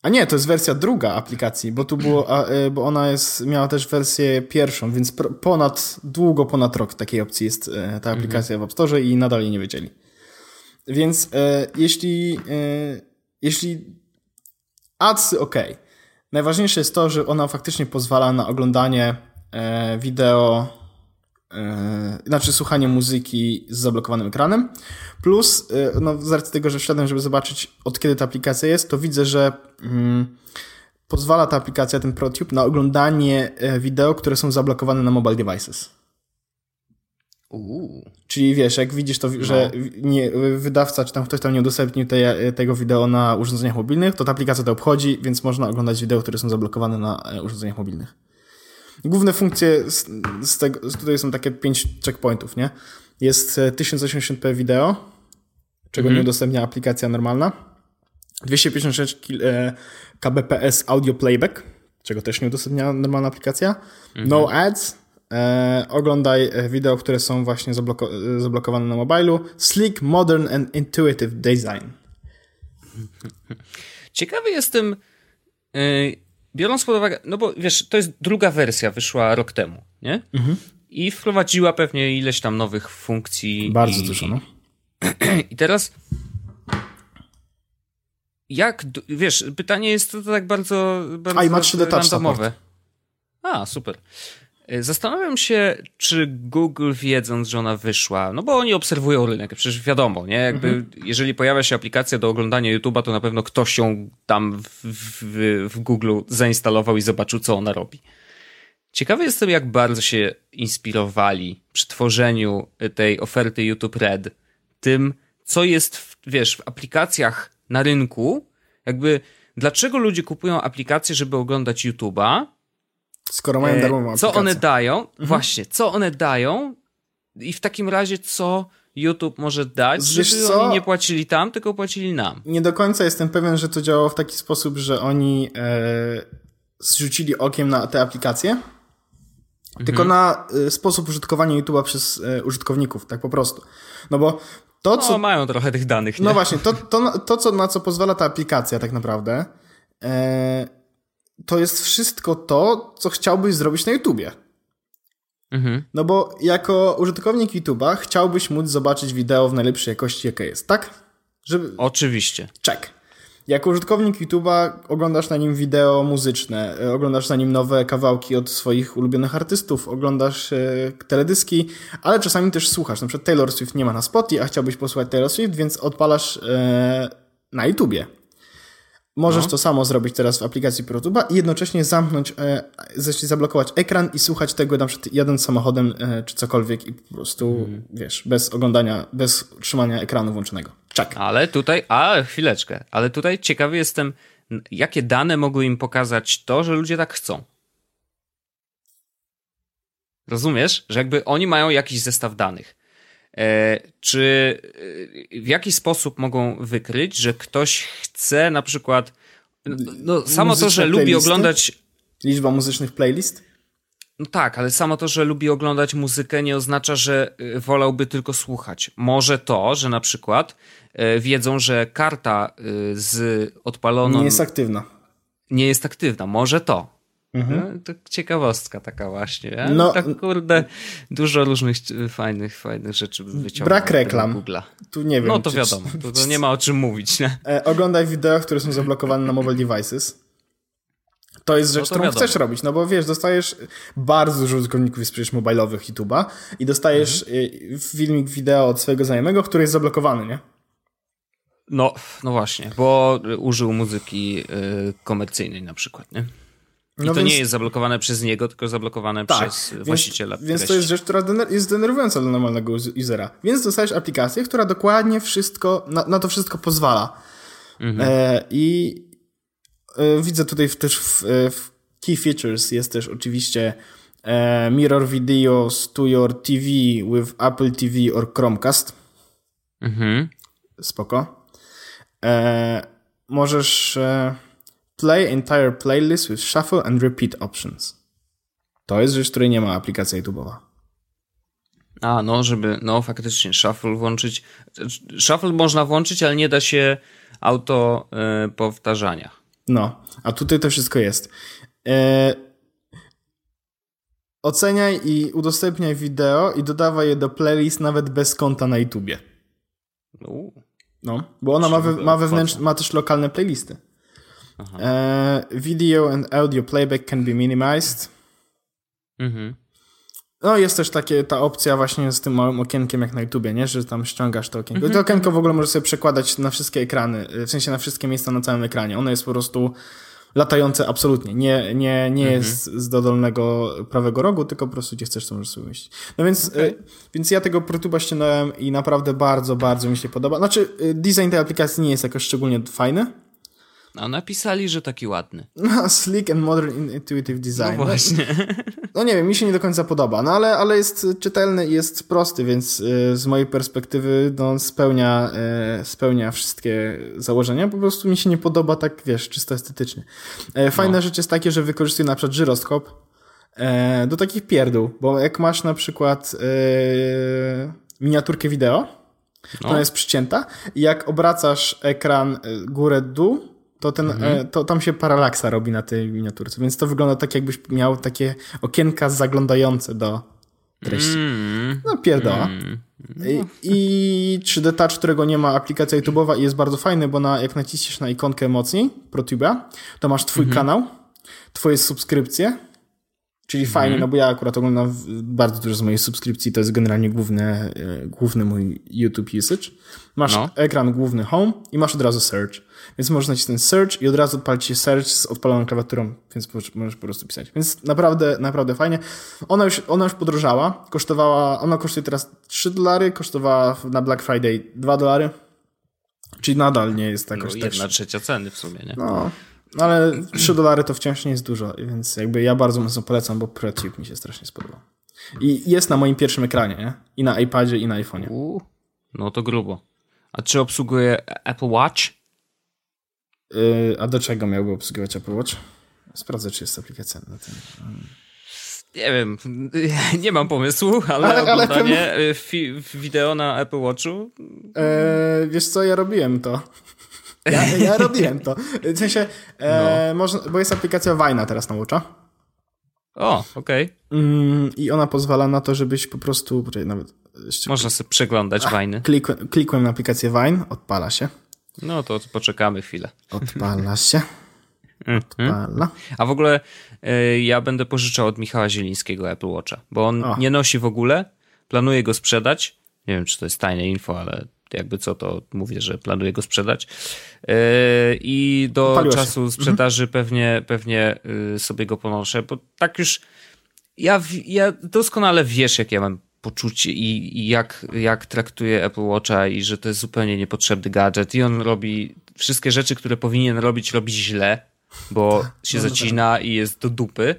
A nie, to jest wersja druga aplikacji, bo tu było, a, bo ona jest, miała też wersję pierwszą, więc ponad, długo ponad rok takiej opcji jest ta aplikacja mhm. w App Store i nadal jej nie wiedzieli. Więc e, jeśli e, jeśli adsy ok. Najważniejsze jest to, że ona faktycznie pozwala na oglądanie e, wideo, e, znaczy słuchanie muzyki z zablokowanym ekranem. Plus, e, no, z racji tego, że wszedłem, żeby zobaczyć, od kiedy ta aplikacja jest, to widzę, że mm, pozwala ta aplikacja, ten ProTube, na oglądanie e, wideo, które są zablokowane na mobile devices. Uuu. Czyli wiesz, jak widzisz to, że no. nie, wydawca czy tam ktoś tam nie udostępnił te, tego wideo na urządzeniach mobilnych, to ta aplikacja to obchodzi, więc można oglądać wideo, które są zablokowane na urządzeniach mobilnych. Główne funkcje z, z tego, tutaj są takie pięć checkpointów, nie? Jest tysiąc osiemdziesiąt p wideo, czego mhm. nie udostępnia aplikacja normalna. dwieście pięćdziesiąt sześć kilobitów per sekundę audio playback, czego też nie udostępnia normalna aplikacja. Mhm. No ads. E, oglądaj wideo, które są właśnie zabloko- zablokowane na mobilu. Sleek, modern and intuitive design. Ciekawy jestem, y, biorąc pod uwagę, no bo wiesz, to jest druga wersja, wyszła rok temu, nie? Mhm. I wprowadziła pewnie ileś tam nowych funkcji. Bardzo i, dużo, no. I teraz jak, wiesz, pytanie jest to tak bardzo, bardzo A, i ma trzy D touch support. A, super. Zastanawiam się, czy Google, wiedząc, że ona wyszła, no bo oni obserwują rynek, przecież wiadomo, nie? Jakby, mhm. jeżeli pojawia się aplikacja do oglądania YouTube'a, to na pewno ktoś ją tam w, w, w Google zainstalował i zobaczył, co ona robi. Ciekawy jestem, jak bardzo się inspirowali przy tworzeniu tej oferty YouTube Red tym, co jest, w, wiesz, w aplikacjach na rynku. Jakby, dlaczego ludzie kupują aplikacje, żeby oglądać YouTube'a? Skoro mają darmową aplikację. Co one dają? Mhm. Właśnie, co one dają i w takim razie co YouTube może dać, Wiesz żeby co? oni nie płacili tam, tylko płacili nam. Nie do końca jestem pewien, że to działało w taki sposób, że oni e, zrzucili okiem na te aplikacje, mhm. tylko na e, sposób użytkowania YouTube'a przez e, użytkowników, tak po prostu. No bo to, co... No, mają trochę tych danych, nie? No właśnie, to, to, to co, na co pozwala ta aplikacja tak naprawdę... E, to jest wszystko to, co chciałbyś zrobić na YouTubie. Mhm. No bo jako użytkownik YouTube'a chciałbyś móc zobaczyć wideo w najlepszej jakości, jakie jest, tak? Żeby... Oczywiście. Check. Jako użytkownik YouTube'a oglądasz na nim wideo muzyczne, oglądasz na nim nowe kawałki od swoich ulubionych artystów, oglądasz e, teledyski, ale czasami też słuchasz. Na przykład Taylor Swift nie ma na Spotify, a chciałbyś posłuchać Taylor Swift, więc odpalasz e, na YouTubie. Możesz no. to samo zrobić teraz w aplikacji ProTube'a i jednocześnie zamknąć, e, zablokować ekran i słuchać tego na przykład jadąc samochodem e, czy cokolwiek i po prostu, hmm. wiesz, bez oglądania, bez trzymania ekranu włączonego. Czek. Ale tutaj, a chwileczkę, ale tutaj ciekawy jestem, jakie dane mogły im pokazać to, że ludzie tak chcą. Rozumiesz? Że jakby oni mają jakiś zestaw danych. E, czy e, w jaki sposób mogą wykryć, że ktoś chce na przykład no, samo Muzyczne to, że playlisty? lubi oglądać... Liczba muzycznych playlist? No tak, ale samo to, że lubi oglądać muzykę nie oznacza, że wolałby tylko słuchać. Może to, że na przykład e, wiedzą, że karta e, z odpaloną... Nie jest aktywna. Nie jest aktywna, może to. Mhm. To ciekawostka taka właśnie. No, tak kurde, dużo różnych fajnych, fajnych rzeczy wyciągnął. Brak reklam. Google'a. Tu nie wiem. No to czy, wiadomo, czy, to, to nie ma o czym mówić. Nie? E, oglądaj wideo, które są zablokowane na mobile devices. To jest rzecz, no to którą wiadomo. chcesz robić, no bo wiesz, dostajesz bardzo dużo użytkowników jest przecież mobilowych YouTube'a i dostajesz mhm. filmik wideo od swojego znajomego, który jest zablokowany, nie? No, no właśnie, bo użył muzyki y, komercyjnej na przykład, nie? I no to więc, nie jest zablokowane przez niego, tylko zablokowane tak, przez więc, właściciela. Więc treści. To jest rzecz, która dener- jest denerwująca dla normalnego usera. Więc dostajesz aplikację, która dokładnie wszystko, na, na to wszystko pozwala. Mhm. E, I e, widzę tutaj w, też w, w key features jest też oczywiście e, mirror videos to your T V with Apple T V or Chromecast. Mhm. Spoko. E, możesz... E, Play entire playlist with shuffle and repeat options. To jest rzecz, której nie ma aplikacja YouTube'owa. A, no, żeby, no, faktycznie shuffle włączyć. Shuffle można włączyć, ale nie da się auto y, powtarzania. No, a tutaj to wszystko jest. Eee, oceniaj i udostępniaj wideo i dodawaj je do playlist nawet bez konta na YouTubie. No, no bo ona ma, we, ma, wewnętrz, ma też lokalne playlisty. Aha. Eee, video and audio playback can be minimized. Mhm. No jest też takie, ta opcja właśnie z tym małym okienkiem jak na YouTubie, nie? Że tam ściągasz to okienko. Mm-hmm. I to okienko w ogóle możesz sobie przekładać na wszystkie ekrany, w sensie na wszystkie miejsca na całym ekranie. Ono jest po prostu latające absolutnie. Nie, nie, nie mm-hmm. jest z dodolnego prawego rogu, tylko po prostu gdzie chcesz, to możesz sobie umieścić. No więc, okay. y, więc ja tego ProTube'a ściągnąłem i naprawdę bardzo, bardzo mi się podoba. Znaczy design tej aplikacji nie jest jakoś szczególnie fajny. A napisali, że taki ładny. No, sleek and modern intuitive design. No właśnie. No nie wiem, mi się nie do końca podoba, no ale, ale jest czytelny i jest prosty, więc y, z mojej perspektywy no, spełnia, y, spełnia wszystkie założenia. Po prostu mi się nie podoba tak, wiesz, czysto estetycznie. E, fajna no. rzecz jest takie, że wykorzystuje na przykład żyroskop e, do takich pierdół, bo jak masz na przykład y, miniaturkę wideo, no. ona jest przycięta i jak obracasz ekran górę-dół, to, ten, mhm. to tam się paralaksa robi na tej miniaturce, więc to wygląda tak, jakbyś miał takie okienka zaglądające do treści. Mm. No pierdoła. Mm. No. I, I trzy D Touch, którego nie ma, aplikacja YouTube'owa i jest bardzo fajny, bo na, jak naciśniesz na ikonkę mocniej, ProTube'a, to masz twój mhm. kanał, twoje subskrypcje, czyli mhm. fajnie, no bo ja akurat oglądam bardzo dużo z mojej subskrypcji, to jest generalnie główny, główny mój YouTube usage. Masz no. ekran główny Home i masz od razu Search. Więc możesz nacisnąć Search i od razu odpalić się Search z odpaloną klawiaturą, więc możesz po prostu pisać. Więc naprawdę, naprawdę fajnie. Ona już, ona już podrożała, kosztowała, ona kosztuje teraz trzy dolary, kosztowała na Black Friday dwa dolary, czyli nadal nie jest jakoś no, tak... jedna trzecia ceny w sumie, nie? No, no ale trzy dolary to wciąż nie jest dużo, więc jakby ja bardzo mocno polecam, bo ProTube mi się strasznie spodobał. I jest na moim pierwszym ekranie, nie? I na iPadzie, i na iPhone'ie. Uuu, no to grubo. A czy obsługuje Apple Watch? Yy, a do czego miałby obsługiwać Apple Watch? Sprawdzę, czy jest aplikacja na tym. Nie wiem, nie mam pomysłu, ale, ale oglądanie ale ten... wideo na Apple Watchu? Yy, wiesz co, ja robiłem to. Ja, ja robiłem to. W sensie, no. e, można, bo jest aplikacja Wine'a teraz na Watcha. O, okej. Okay. Yy, I ona pozwala na to, żebyś po prostu... Nawet, jeszcze... Można sobie przeglądać Wine'y. Klik, klikłem na aplikację Wine, odpala się. No to poczekamy chwilę. Odpala się. Odpala. A w ogóle y, ja będę pożyczał od Michała Zielińskiego Apple Watcha, bo on o. nie nosi w ogóle, planuje go sprzedać. Nie wiem, czy to jest tajne info, ale jakby co, to mówię, że planuję go sprzedać. Yy, I do Paliło czasu się. sprzedaży mhm. pewnie, pewnie y, sobie go ponoszę, bo tak już ja, ja doskonale wiesz, jak ja mam poczucie i, i jak, jak traktuje Apple Watcha i że to jest zupełnie niepotrzebny gadżet i on robi wszystkie rzeczy, które powinien robić, robi źle, bo się zacina i jest do dupy,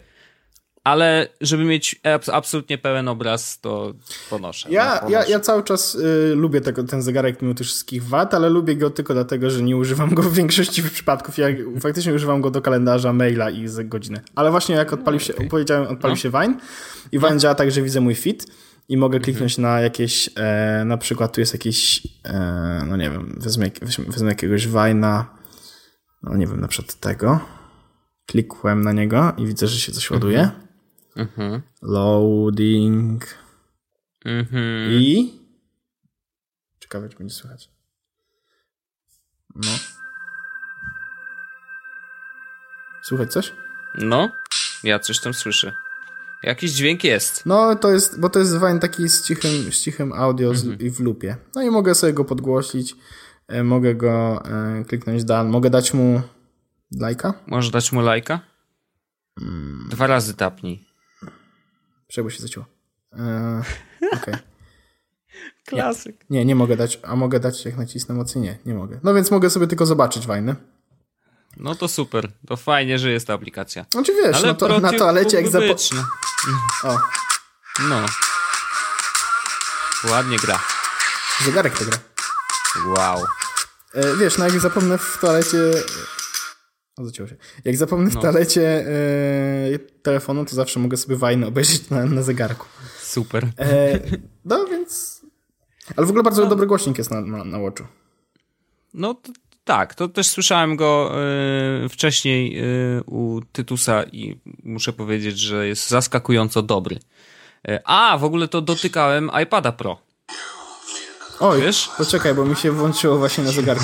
ale żeby mieć absolutnie pełen obraz, to ponoszę. Ja, no, ponoszę. ja, ja cały czas y, lubię tego, ten zegarek mimo tych wszystkich wad, ale lubię go tylko dlatego, że nie używam go w większości przypadków. Ja faktycznie używam go do kalendarza, maila i za godzinę. Ale właśnie jak odpalił się, okay. powiedziałem, odpalił no. się Vine i Vine no. działa tak, że widzę mój feed. I mogę kliknąć mm-hmm. na jakieś, e, na przykład tu jest jakiś, e, no nie wiem, wezmę, wezmę jakiegoś Vine'a, no nie wiem, na przykład tego. Klikłem na niego i widzę, że się coś mm-hmm. ładuje. Mm-hmm. Loading. Mm-hmm. I? Ciekawe, czy będzie słychać. No. Słychać coś? No, ja coś tam słyszę. Jakiś dźwięk jest. No, to jest, bo to jest Vine taki z cichym, z cichym audio mm-hmm. i w loopie. No i mogę sobie go podgłosić, e, mogę go e, kliknąć dan, mogę dać mu lajka. Możesz dać mu lajka? Mm. Dwa razy tapnij. Przebo się zaciło. E, Okej. Okay. Klasyk. Nie, nie, nie mogę dać, a mogę dać jak nacisnę mocniej? Nie, nie mogę. No więc mogę sobie tylko zobaczyć Vine'y. No to super, to fajnie, że jest ta aplikacja. No czy wiesz, ale na, to, na toalecie jak zapomnę. O. No. Ładnie gra. Zegarek to gra. Wow. E, wiesz, no jak zapomnę w toalecie... O, zacięło się. Jak zapomnę no. w toalecie e, telefonu, to zawsze mogę sobie Wajnę obejrzeć na, na zegarku. Super. E, no więc... Ale w ogóle bardzo no. dobry głośnik jest na, na, na Watchu. No to... Tak, to też słyszałem go y, wcześniej y, u Tytusa i muszę powiedzieć, że jest zaskakująco dobry. Y, a, w ogóle to dotykałem iPada Pro. Oj, wiesz? Poczekaj, bo mi się włączyło właśnie na zegarku.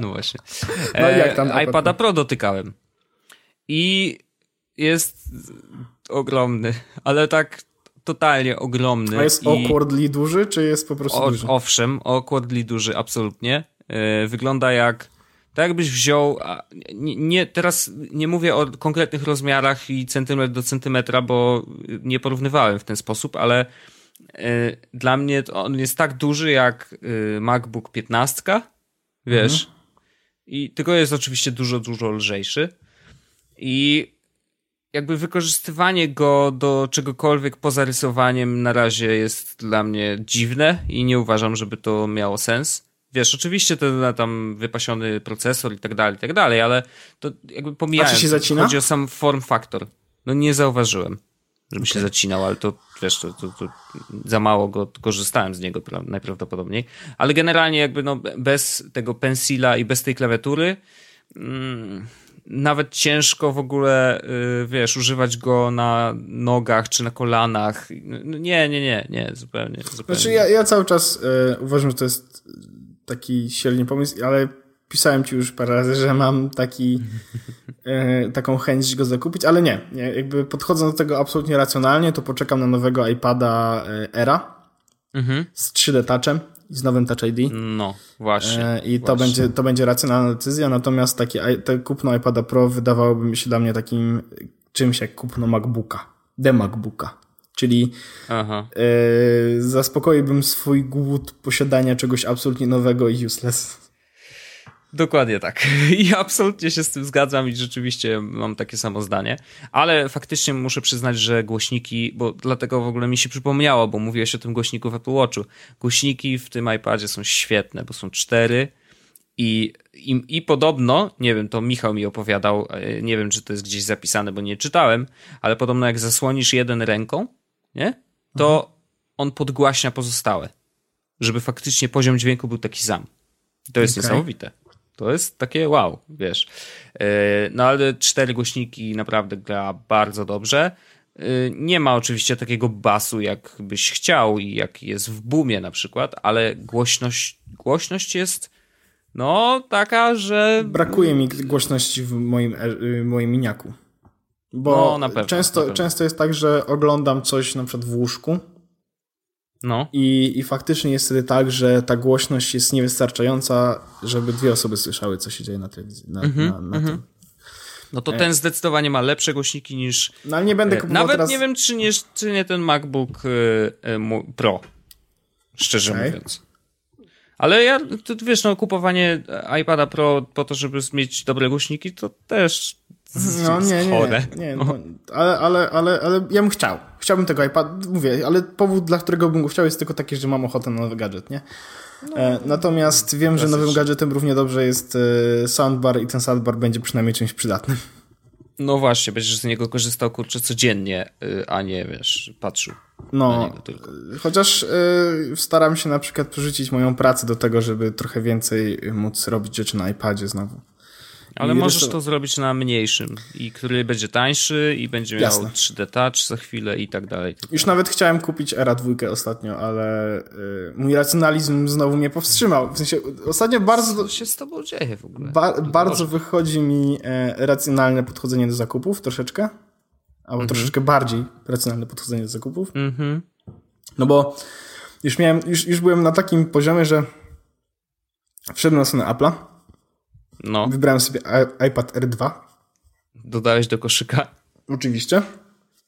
No właśnie. E, no jak tam iPada Pro dotykałem. I jest ogromny, ale tak totalnie ogromny. A jest awkwardly i... duży, czy jest po prostu o, duży? Owszem, awkwardly duży, absolutnie. Yy, wygląda jak, tak jakbyś wziął, a, nie, nie, teraz nie mówię o konkretnych rozmiarach i centymetr do centymetra, bo nie porównywałem w ten sposób, ale yy, dla mnie to on jest tak duży jak yy, MacBook piętnaście, wiesz, mhm. I tylko jest oczywiście dużo, dużo lżejszy. I jakby wykorzystywanie go do czegokolwiek poza rysowaniem na razie jest dla mnie dziwne i nie uważam, żeby to miało sens. Wiesz, oczywiście ten tam wypasiony procesor i tak dalej, i tak dalej, ale to jakby pomijając, się zacina? Chodzi o sam form factor. No nie zauważyłem, żeby okay. się zacinał, ale to wiesz, to, to, to za mało go korzystałem z niego najprawdopodobniej. Ale generalnie jakby no bez tego pensila i bez tej klawiatury mm, nawet ciężko w ogóle, wiesz, używać go na nogach czy na kolanach. Nie, nie, nie, nie, zupełnie. zupełnie. Znaczy ja, ja cały czas y, uważam, że to jest taki silny pomysł, ale pisałem ci już parę razy, że mam taki, y, taką chęć go zakupić, ale nie, nie. Jakby podchodzę do tego absolutnie racjonalnie, to poczekam na nowego iPada Era mhm. z trzy D Touchem. Z nowym Touch I D. No, właśnie. E, I to, właśnie. Będzie, to będzie racjonalna decyzja, natomiast takie te kupno iPada Pro wydawałoby się dla mnie takim czymś jak kupno MacBooka. The MacBooka. Czyli Aha. E, zaspokoiłbym swój głód posiadania czegoś absolutnie nowego i useless. Dokładnie tak. I absolutnie się z tym zgadzam i rzeczywiście mam takie samo zdanie. Ale faktycznie muszę przyznać, że głośniki, bo dlatego w ogóle mi się przypomniało, bo mówiłeś o tym głośniku w Apple Watchu. Głośniki w tym iPadzie są świetne, bo są cztery i, i, i podobno, nie wiem, to Michał mi opowiadał, nie wiem, czy to jest gdzieś zapisane, bo nie czytałem, ale podobno jak zasłonisz jeden ręką, nie, to mhm. on podgłaśnia pozostałe, żeby faktycznie poziom dźwięku był taki sam. To jest okay. niesamowite. To jest takie wow, wiesz. No ale cztery głośniki naprawdę gra bardzo dobrze. Nie ma oczywiście takiego basu, jak byś chciał i jak jest w Boomie na przykład, ale głośność, głośność jest no taka, że... Brakuje mi głośności w moim, moim miniaku. Bo no, na pewno, często, na pewno. często jest tak, że oglądam coś na przykład w łóżku No. I, i faktycznie jest wtedy tak, że ta głośność jest niewystarczająca, żeby dwie osoby słyszały, co się dzieje na, telewizji, na, mm-hmm, na, na mm-hmm. tym. No to ten zdecydowanie ma lepsze głośniki niż... No ale nie będę kupował Nawet teraz... nie wiem, czy nie, czy nie ten MacBook Pro, szczerze okay. mówiąc. Ale ja, to, wiesz, no kupowanie iPada Pro po to, żeby mieć dobre głośniki, to też... No nie, nie, nie, nie no, ale, ale, ale, ale ja bym chciał. Chciałbym tego iPad, mówię, ale powód, dla którego bym go chciał, jest tylko taki, że mam ochotę na nowy gadżet, nie? No, e, natomiast wiem, że nowym gadżetem równie dobrze jest e, soundbar i ten soundbar będzie przynajmniej czymś przydatnym. No właśnie, będziesz z niego korzystał, kurczę, codziennie, a nie, wiesz, patrzył no, na niego tylko. Chociaż y, staram się na przykład przerzucić moją pracę do tego, żeby trochę więcej móc robić rzeczy na iPadzie znowu. Ale możesz to zrobić na mniejszym i który będzie tańszy i będzie miał Jasne. trzy D Touch za chwilę i tak dalej. Już nawet chciałem kupić Era dwa ostatnio, ale y, mój racjonalizm znowu mnie powstrzymał. W sensie ostatnio bardzo... Co się z tobą dzieje w ogóle? Ba- bardzo Boże. Wychodzi mi e, racjonalne podchodzenie do zakupów troszeczkę, albo mhm. troszeczkę bardziej racjonalne podchodzenie do zakupów. Mhm. No bo już miałem, już, już byłem na takim poziomie, że wszedłem na stronę Apple'a. No. Wybrałem sobie iPad R dwa. Dodałeś do koszyka? Oczywiście.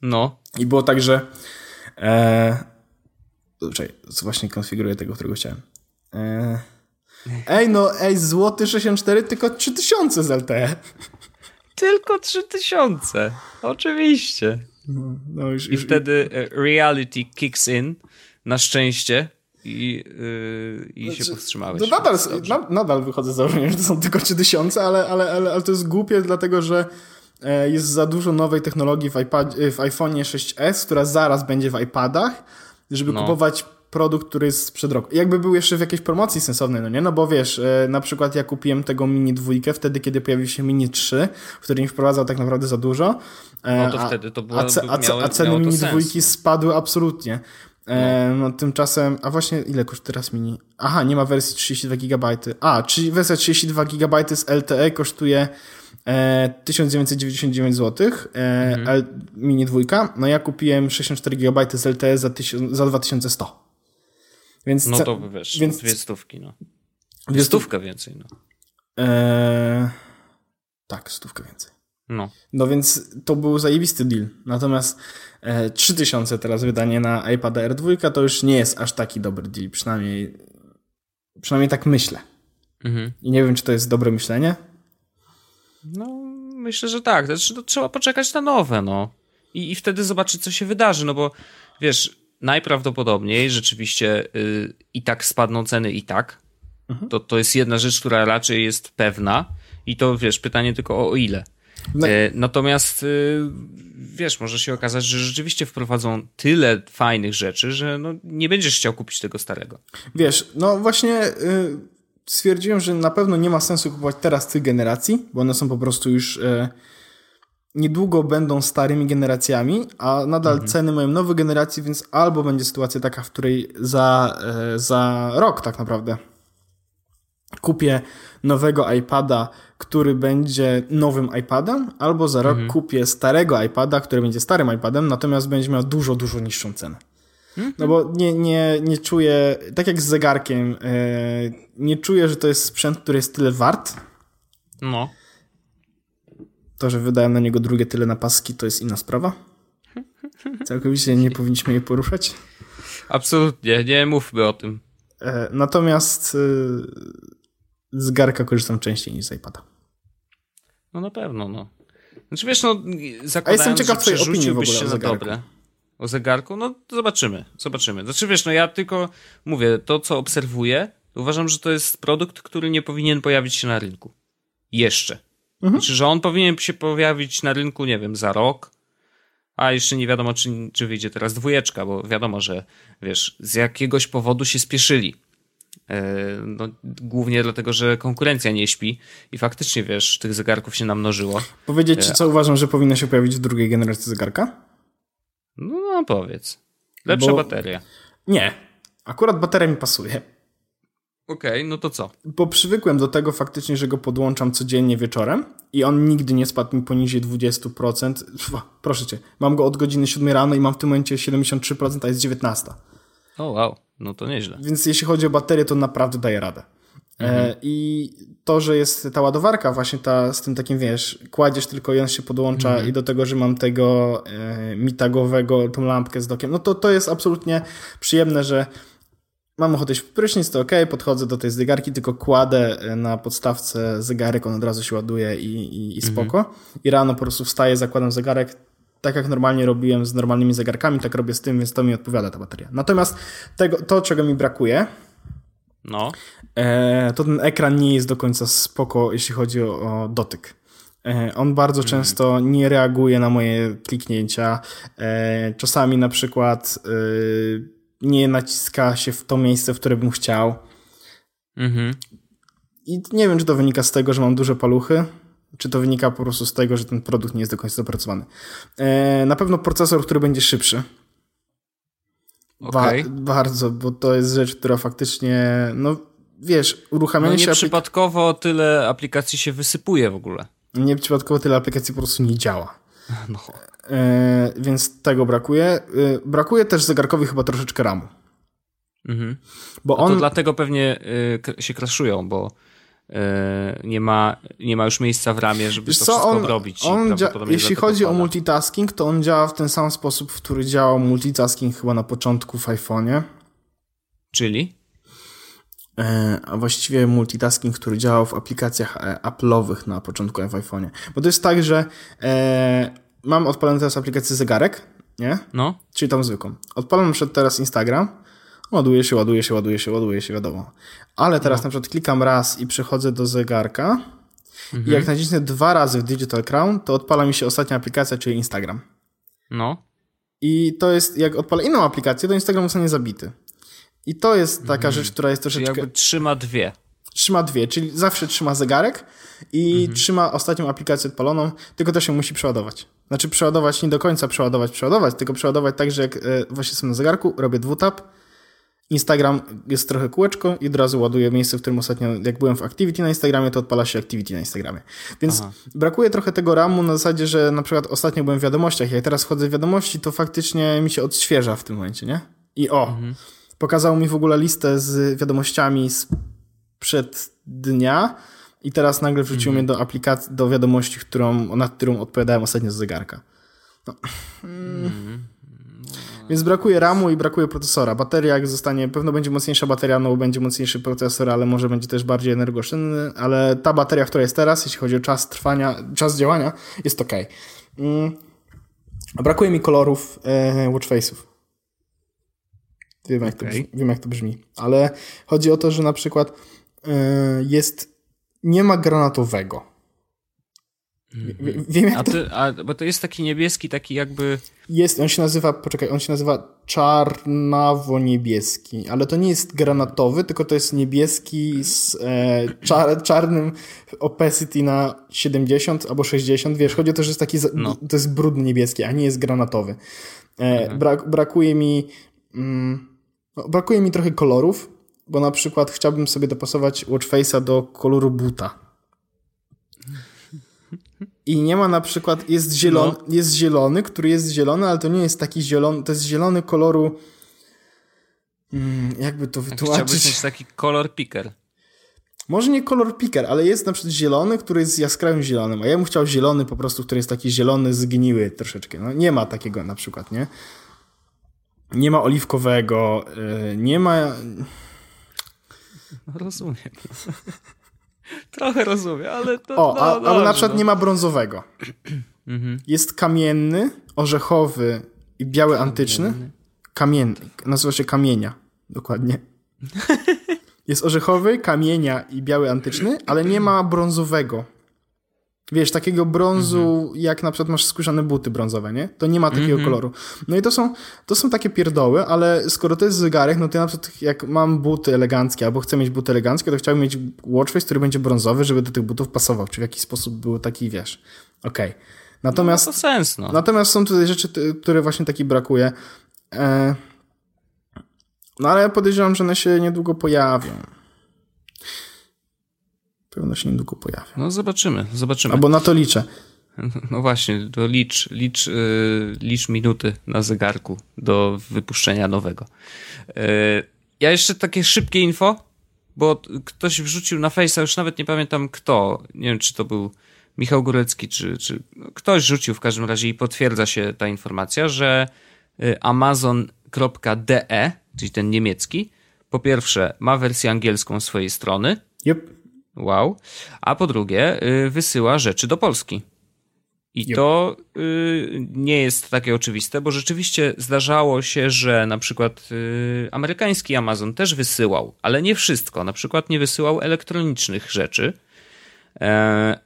No. I było tak, że... E... Czekaj, właśnie konfiguruję tego, którego chciałem. E... Ej, no, ej, złoty sześćdziesiąt cztery, tylko trzy tysiące z L T E. Tylko trzy tysiące. Oczywiście. No, no już, I już, wtedy i... reality kicks in. Na szczęście. I, yy, i znaczy, się powstrzymałeś. No nadal, na, nadal wychodzę z założenia, że to są tylko trzy tysiące, ale, ale, ale, ale to jest głupie, dlatego że e, jest za dużo nowej technologii w, iPad, w iPhone'ie six S, która zaraz będzie w iPadach, żeby no. kupować produkt, który jest sprzed roku. Jakby był jeszcze w jakiejś promocji sensownej, no nie? No bo wiesz, na przykład ja kupiłem tego mini dwójkę wtedy, kiedy pojawił się mini trzy, w którym wprowadzał tak naprawdę za dużo. No to a, wtedy to było... A, ce, a, miało, a ceny miało mini sens. Dwójki spadły absolutnie. E, no tymczasem... A właśnie ile kosztuje teraz mini? Aha, nie ma wersji trzydzieści dwa gigabajty. A, czyli wersja trzydzieści dwa gigabajty z L T E kosztuje e, tysiąc dziewięćset dziewięćdziesiąt dziewięć złotych. E, mhm. L, mini dwójka. No ja kupiłem sześćdziesiąt cztery gigabajty z L T E za, tysiąc, za dwa tysiące sto. Więc no to wiesz, więc... dwie stówki, no. Dwie stówka więcej, no. Eee, tak, stówka więcej. No. No więc to był zajebisty deal. Natomiast e, trzy tysiące teraz wydanie na iPada R dwa to już nie jest aż taki dobry deal. Przynajmniej, przynajmniej tak myślę. Mhm. I nie wiem, czy to jest dobre myślenie. No, myślę, że tak. Znaczy, to trzeba poczekać na nowe, no. I, i wtedy zobaczyć, co się wydarzy, no bo wiesz... Najprawdopodobniej rzeczywiście yy, i tak spadną ceny i tak. Mhm. To, to jest jedna rzecz, która raczej jest pewna i to wiesz, pytanie tylko o, o ile. No. Yy, natomiast yy, wiesz, może się okazać, że rzeczywiście wprowadzą tyle fajnych rzeczy, że no, nie będziesz chciał kupić tego starego. Wiesz, no właśnie yy, stwierdziłem, że na pewno nie ma sensu kupować teraz tych generacji, bo one są po prostu już... Yy... niedługo będą starymi generacjami, a nadal mhm. ceny mają nowe generacje, więc albo będzie sytuacja taka, w której za, za rok tak naprawdę kupię nowego iPada, który będzie nowym iPadem, albo za rok mhm. kupię starego iPada, który będzie starym iPadem, natomiast będzie miał dużo, dużo niższą cenę. Mhm. No bo nie, nie, nie czuję, tak jak z zegarkiem, nie czuję, że to jest sprzęt, który jest tyle wart. No. To, że wydałem na niego drugie tyle na paski, to jest inna sprawa. Całkowicie nie powinniśmy jej poruszać. Absolutnie, nie mówmy o tym. E, natomiast e, z garka korzystam częściej niż z iPada. No na pewno, no. Znaczy wiesz, no zakładając, jestem ciekaw, że przerzuciłbyś się na dobre. O zegarku? No zobaczymy, zobaczymy. Znaczy wiesz, no ja tylko mówię, to co obserwuję, uważam, że to jest produkt, który nie powinien pojawić się na rynku. Jeszcze. Mhm. Znaczy, że on powinien się pojawić na rynku, nie wiem, za rok, a jeszcze nie wiadomo, czy, czy wyjdzie teraz dwójeczka, bo wiadomo, że wiesz, z jakiegoś powodu się spieszyli. Yy, no, głównie dlatego, że konkurencja nie śpi i faktycznie, wiesz, tych zegarków się namnożyło. Powiedzieć ci, co uważam, że powinno się pojawić w drugiej generacji zegarka? No, no powiedz. Lepsza bo... bateria. Nie. Akurat bateria mi pasuje. Okej, okay, no to co? Bo przywykłem do tego faktycznie, że go podłączam codziennie wieczorem i on nigdy nie spadł mi poniżej dwadzieścia procent. Pff, proszę cię, mam go od godziny siódmej rano i mam w tym momencie siedemdziesiąt trzy procent, a jest dziewiętnaście procent. O oh, wow, no to nieźle. Więc jeśli chodzi o baterię, to naprawdę daje radę. Mhm. E, I to, że jest ta ładowarka właśnie ta z tym takim, wiesz, kładziesz tylko i on się podłącza mhm. i do tego, że mam tego e, mitagowego, tą lampkę z dokiem, no to, to jest absolutnie przyjemne, że mam ochotę iść w prysznic, to okej, okay, podchodzę do tej zegarki, tylko kładę na podstawce zegarek, on od razu się ładuje i, i, i spoko. Mhm. I rano po prostu wstaję, zakładam zegarek, tak jak normalnie robiłem z normalnymi zegarkami, tak robię z tym, więc to mi odpowiada ta bateria. Natomiast tego, to, czego mi brakuje, no. e, to ten ekran nie jest do końca spoko, jeśli chodzi o, o dotyk. E, on bardzo mhm. często nie reaguje na moje kliknięcia. E, czasami na przykład... E, nie naciska się w to miejsce, w które bym chciał. Mhm. I nie wiem, czy to wynika z tego, że mam duże paluchy, czy to wynika po prostu z tego, że ten produkt nie jest do końca dopracowany. E, na pewno procesor, który będzie szybszy. Okay. Ba- bardzo, bo to jest rzecz, która faktycznie, no wiesz, uruchamianie no się... No nieprzypadkowo aplik- tyle aplikacji się wysypuje w ogóle. Nieprzypadkowo tyle aplikacji po prostu nie działa. No. Yy, więc tego brakuje. Yy, brakuje też zegarkowi chyba troszeczkę ramu. Mhm. Bo on... To dlatego pewnie yy, się crashują, bo yy, nie, ma, nie ma już miejsca w ramie, żeby wiesz to co, wszystko on, robić. On dzia- jeśli chodzi pada. o multitasking, to on działa w ten sam sposób, w który działał multitasking chyba na początku w iPhone'ie. Czyli? A właściwie multitasking, który działał w aplikacjach Apple'owych na początku w iPhone'ie. Bo to jest tak, że e, mam odpalony teraz aplikację zegarek, nie? No. Czyli tam zwykłą. Odpalam przed teraz Instagram, ładuje się, ładuje się, ładuje się, ładuje się, wiadomo. Ale teraz no. na przykład klikam raz i przechodzę do zegarka mhm. i jak nacisnę dwa razy w Digital Crown, to odpala mi się ostatnia aplikacja, czyli Instagram. No. I to jest, jak odpalę inną aplikację, to Instagram zostanie zabity. I to jest taka mm. rzecz, która jest troszeczkę... Czyli jakby trzyma dwie. Trzyma dwie, czyli zawsze trzyma zegarek i mhm. trzyma ostatnią aplikację odpaloną, tylko też ją musi przeładować. Znaczy przeładować, nie do końca przeładować, przeładować, tylko przeładować tak, że jak właśnie jestem na zegarku, robię dwutap, Instagram jest trochę kółeczko i od razu ładuję miejsce, w którym ostatnio, jak byłem w Activity na Instagramie, to odpala się Activity na Instagramie. Więc Aha. brakuje trochę tego ramu na zasadzie, że na przykład ostatnio byłem w wiadomościach, jak teraz wchodzę w wiadomości, to faktycznie mi się odświeża w tym momencie, nie? I o, mhm. pokazał mi w ogóle listę z wiadomościami z przed dnia i teraz nagle wrzuciło mm. mnie do aplikacji, do wiadomości, którą, nad którą odpowiadałem ostatnio z zegarka. No. Mm. Mm. Więc brakuje ramu i brakuje procesora. Bateria jak zostanie, pewno będzie mocniejsza bateria, no będzie mocniejszy procesor, ale może będzie też bardziej energooszczędny, ale ta bateria, która jest teraz, jeśli chodzi o czas trwania, czas działania, jest okej. Okay. Mm. Brakuje mi kolorów e, watchface'ów. Wiem, okay. jak to, wiem jak to brzmi, ale chodzi o to, że na przykład jest, nie ma granatowego. Mm-hmm. Wiem jak a ty, to... A, bo to jest taki niebieski, taki jakby... Jest, on się nazywa, poczekaj, on się nazywa czarnawo-niebieski, ale to nie jest granatowy, tylko to jest niebieski z e, czar, czarnym opacity na siedemdziesiąt albo sześćdziesiąt, wiesz, chodzi o to, że jest taki, no. to jest brudny niebieski, a nie jest granatowy. E, okay. brak, brakuje mi mm, no, brakuje mi trochę kolorów, bo na przykład chciałbym sobie dopasować watchface'a do koloru buta. I nie ma na przykład, jest zielony, no. jest zielony, który jest zielony, ale to nie jest taki zielony, to jest zielony koloru, jakby to wytłumaczyć. Chciałbyś mieć taki kolor picker. Może nie kolor picker, ale jest na przykład zielony, który jest jaskrawym zielonym, a ja bym chciał zielony po prostu, który jest taki zielony, zgniły troszeczkę. No, nie ma takiego na przykład, nie? Nie ma oliwkowego, nie ma... No rozumiem. Trochę rozumiem, ale to... O, no, a, dobrze, ale na przykład no. nie ma brązowego. Jest kamienny, orzechowy i biały kamienny. antyczny. Kamienny. Nazywa się kamienia. Dokładnie. Jest orzechowy, kamienia i biały antyczny, ale nie ma brązowego. Wiesz, takiego brązu, mhm. jak na przykład masz skórzane buty brązowe, nie? To nie ma takiego mhm. koloru. No i to są, to są takie pierdoły, ale skoro to jest zegarek, no to ja na przykład jak mam buty eleganckie albo chcę mieć buty eleganckie, to chciałbym mieć watchface, który będzie brązowy, żeby do tych butów pasował, czy w jakiś sposób był taki, wiesz, okej. Okay. Natomiast, no, no to sens, no. Natomiast są tutaj rzeczy, które właśnie taki brakuje. E... No ale podejrzewam, że one się niedługo pojawią. Pewno się niedługo pojawi. No zobaczymy, zobaczymy. Albo na to liczę. No właśnie, to licz, licz, yy, licz minuty na zegarku do wypuszczenia nowego. Yy, ja jeszcze takie szybkie info, bo ktoś wrzucił na Face'a, już nawet nie pamiętam kto, nie wiem czy to był Michał Górecki, czy, czy no, ktoś rzucił w każdym razie i potwierdza się ta informacja, że amazon kropka de, czyli ten niemiecki, po pierwsze ma wersję angielską swojej strony. Yep. Wow. A po drugie y, wysyła rzeczy do Polski. I yep. to y, nie jest takie oczywiste, bo rzeczywiście zdarzało się, że na przykład y, amerykański Amazon też wysyłał, ale nie wszystko. Na przykład nie wysyłał elektronicznych rzeczy. Y,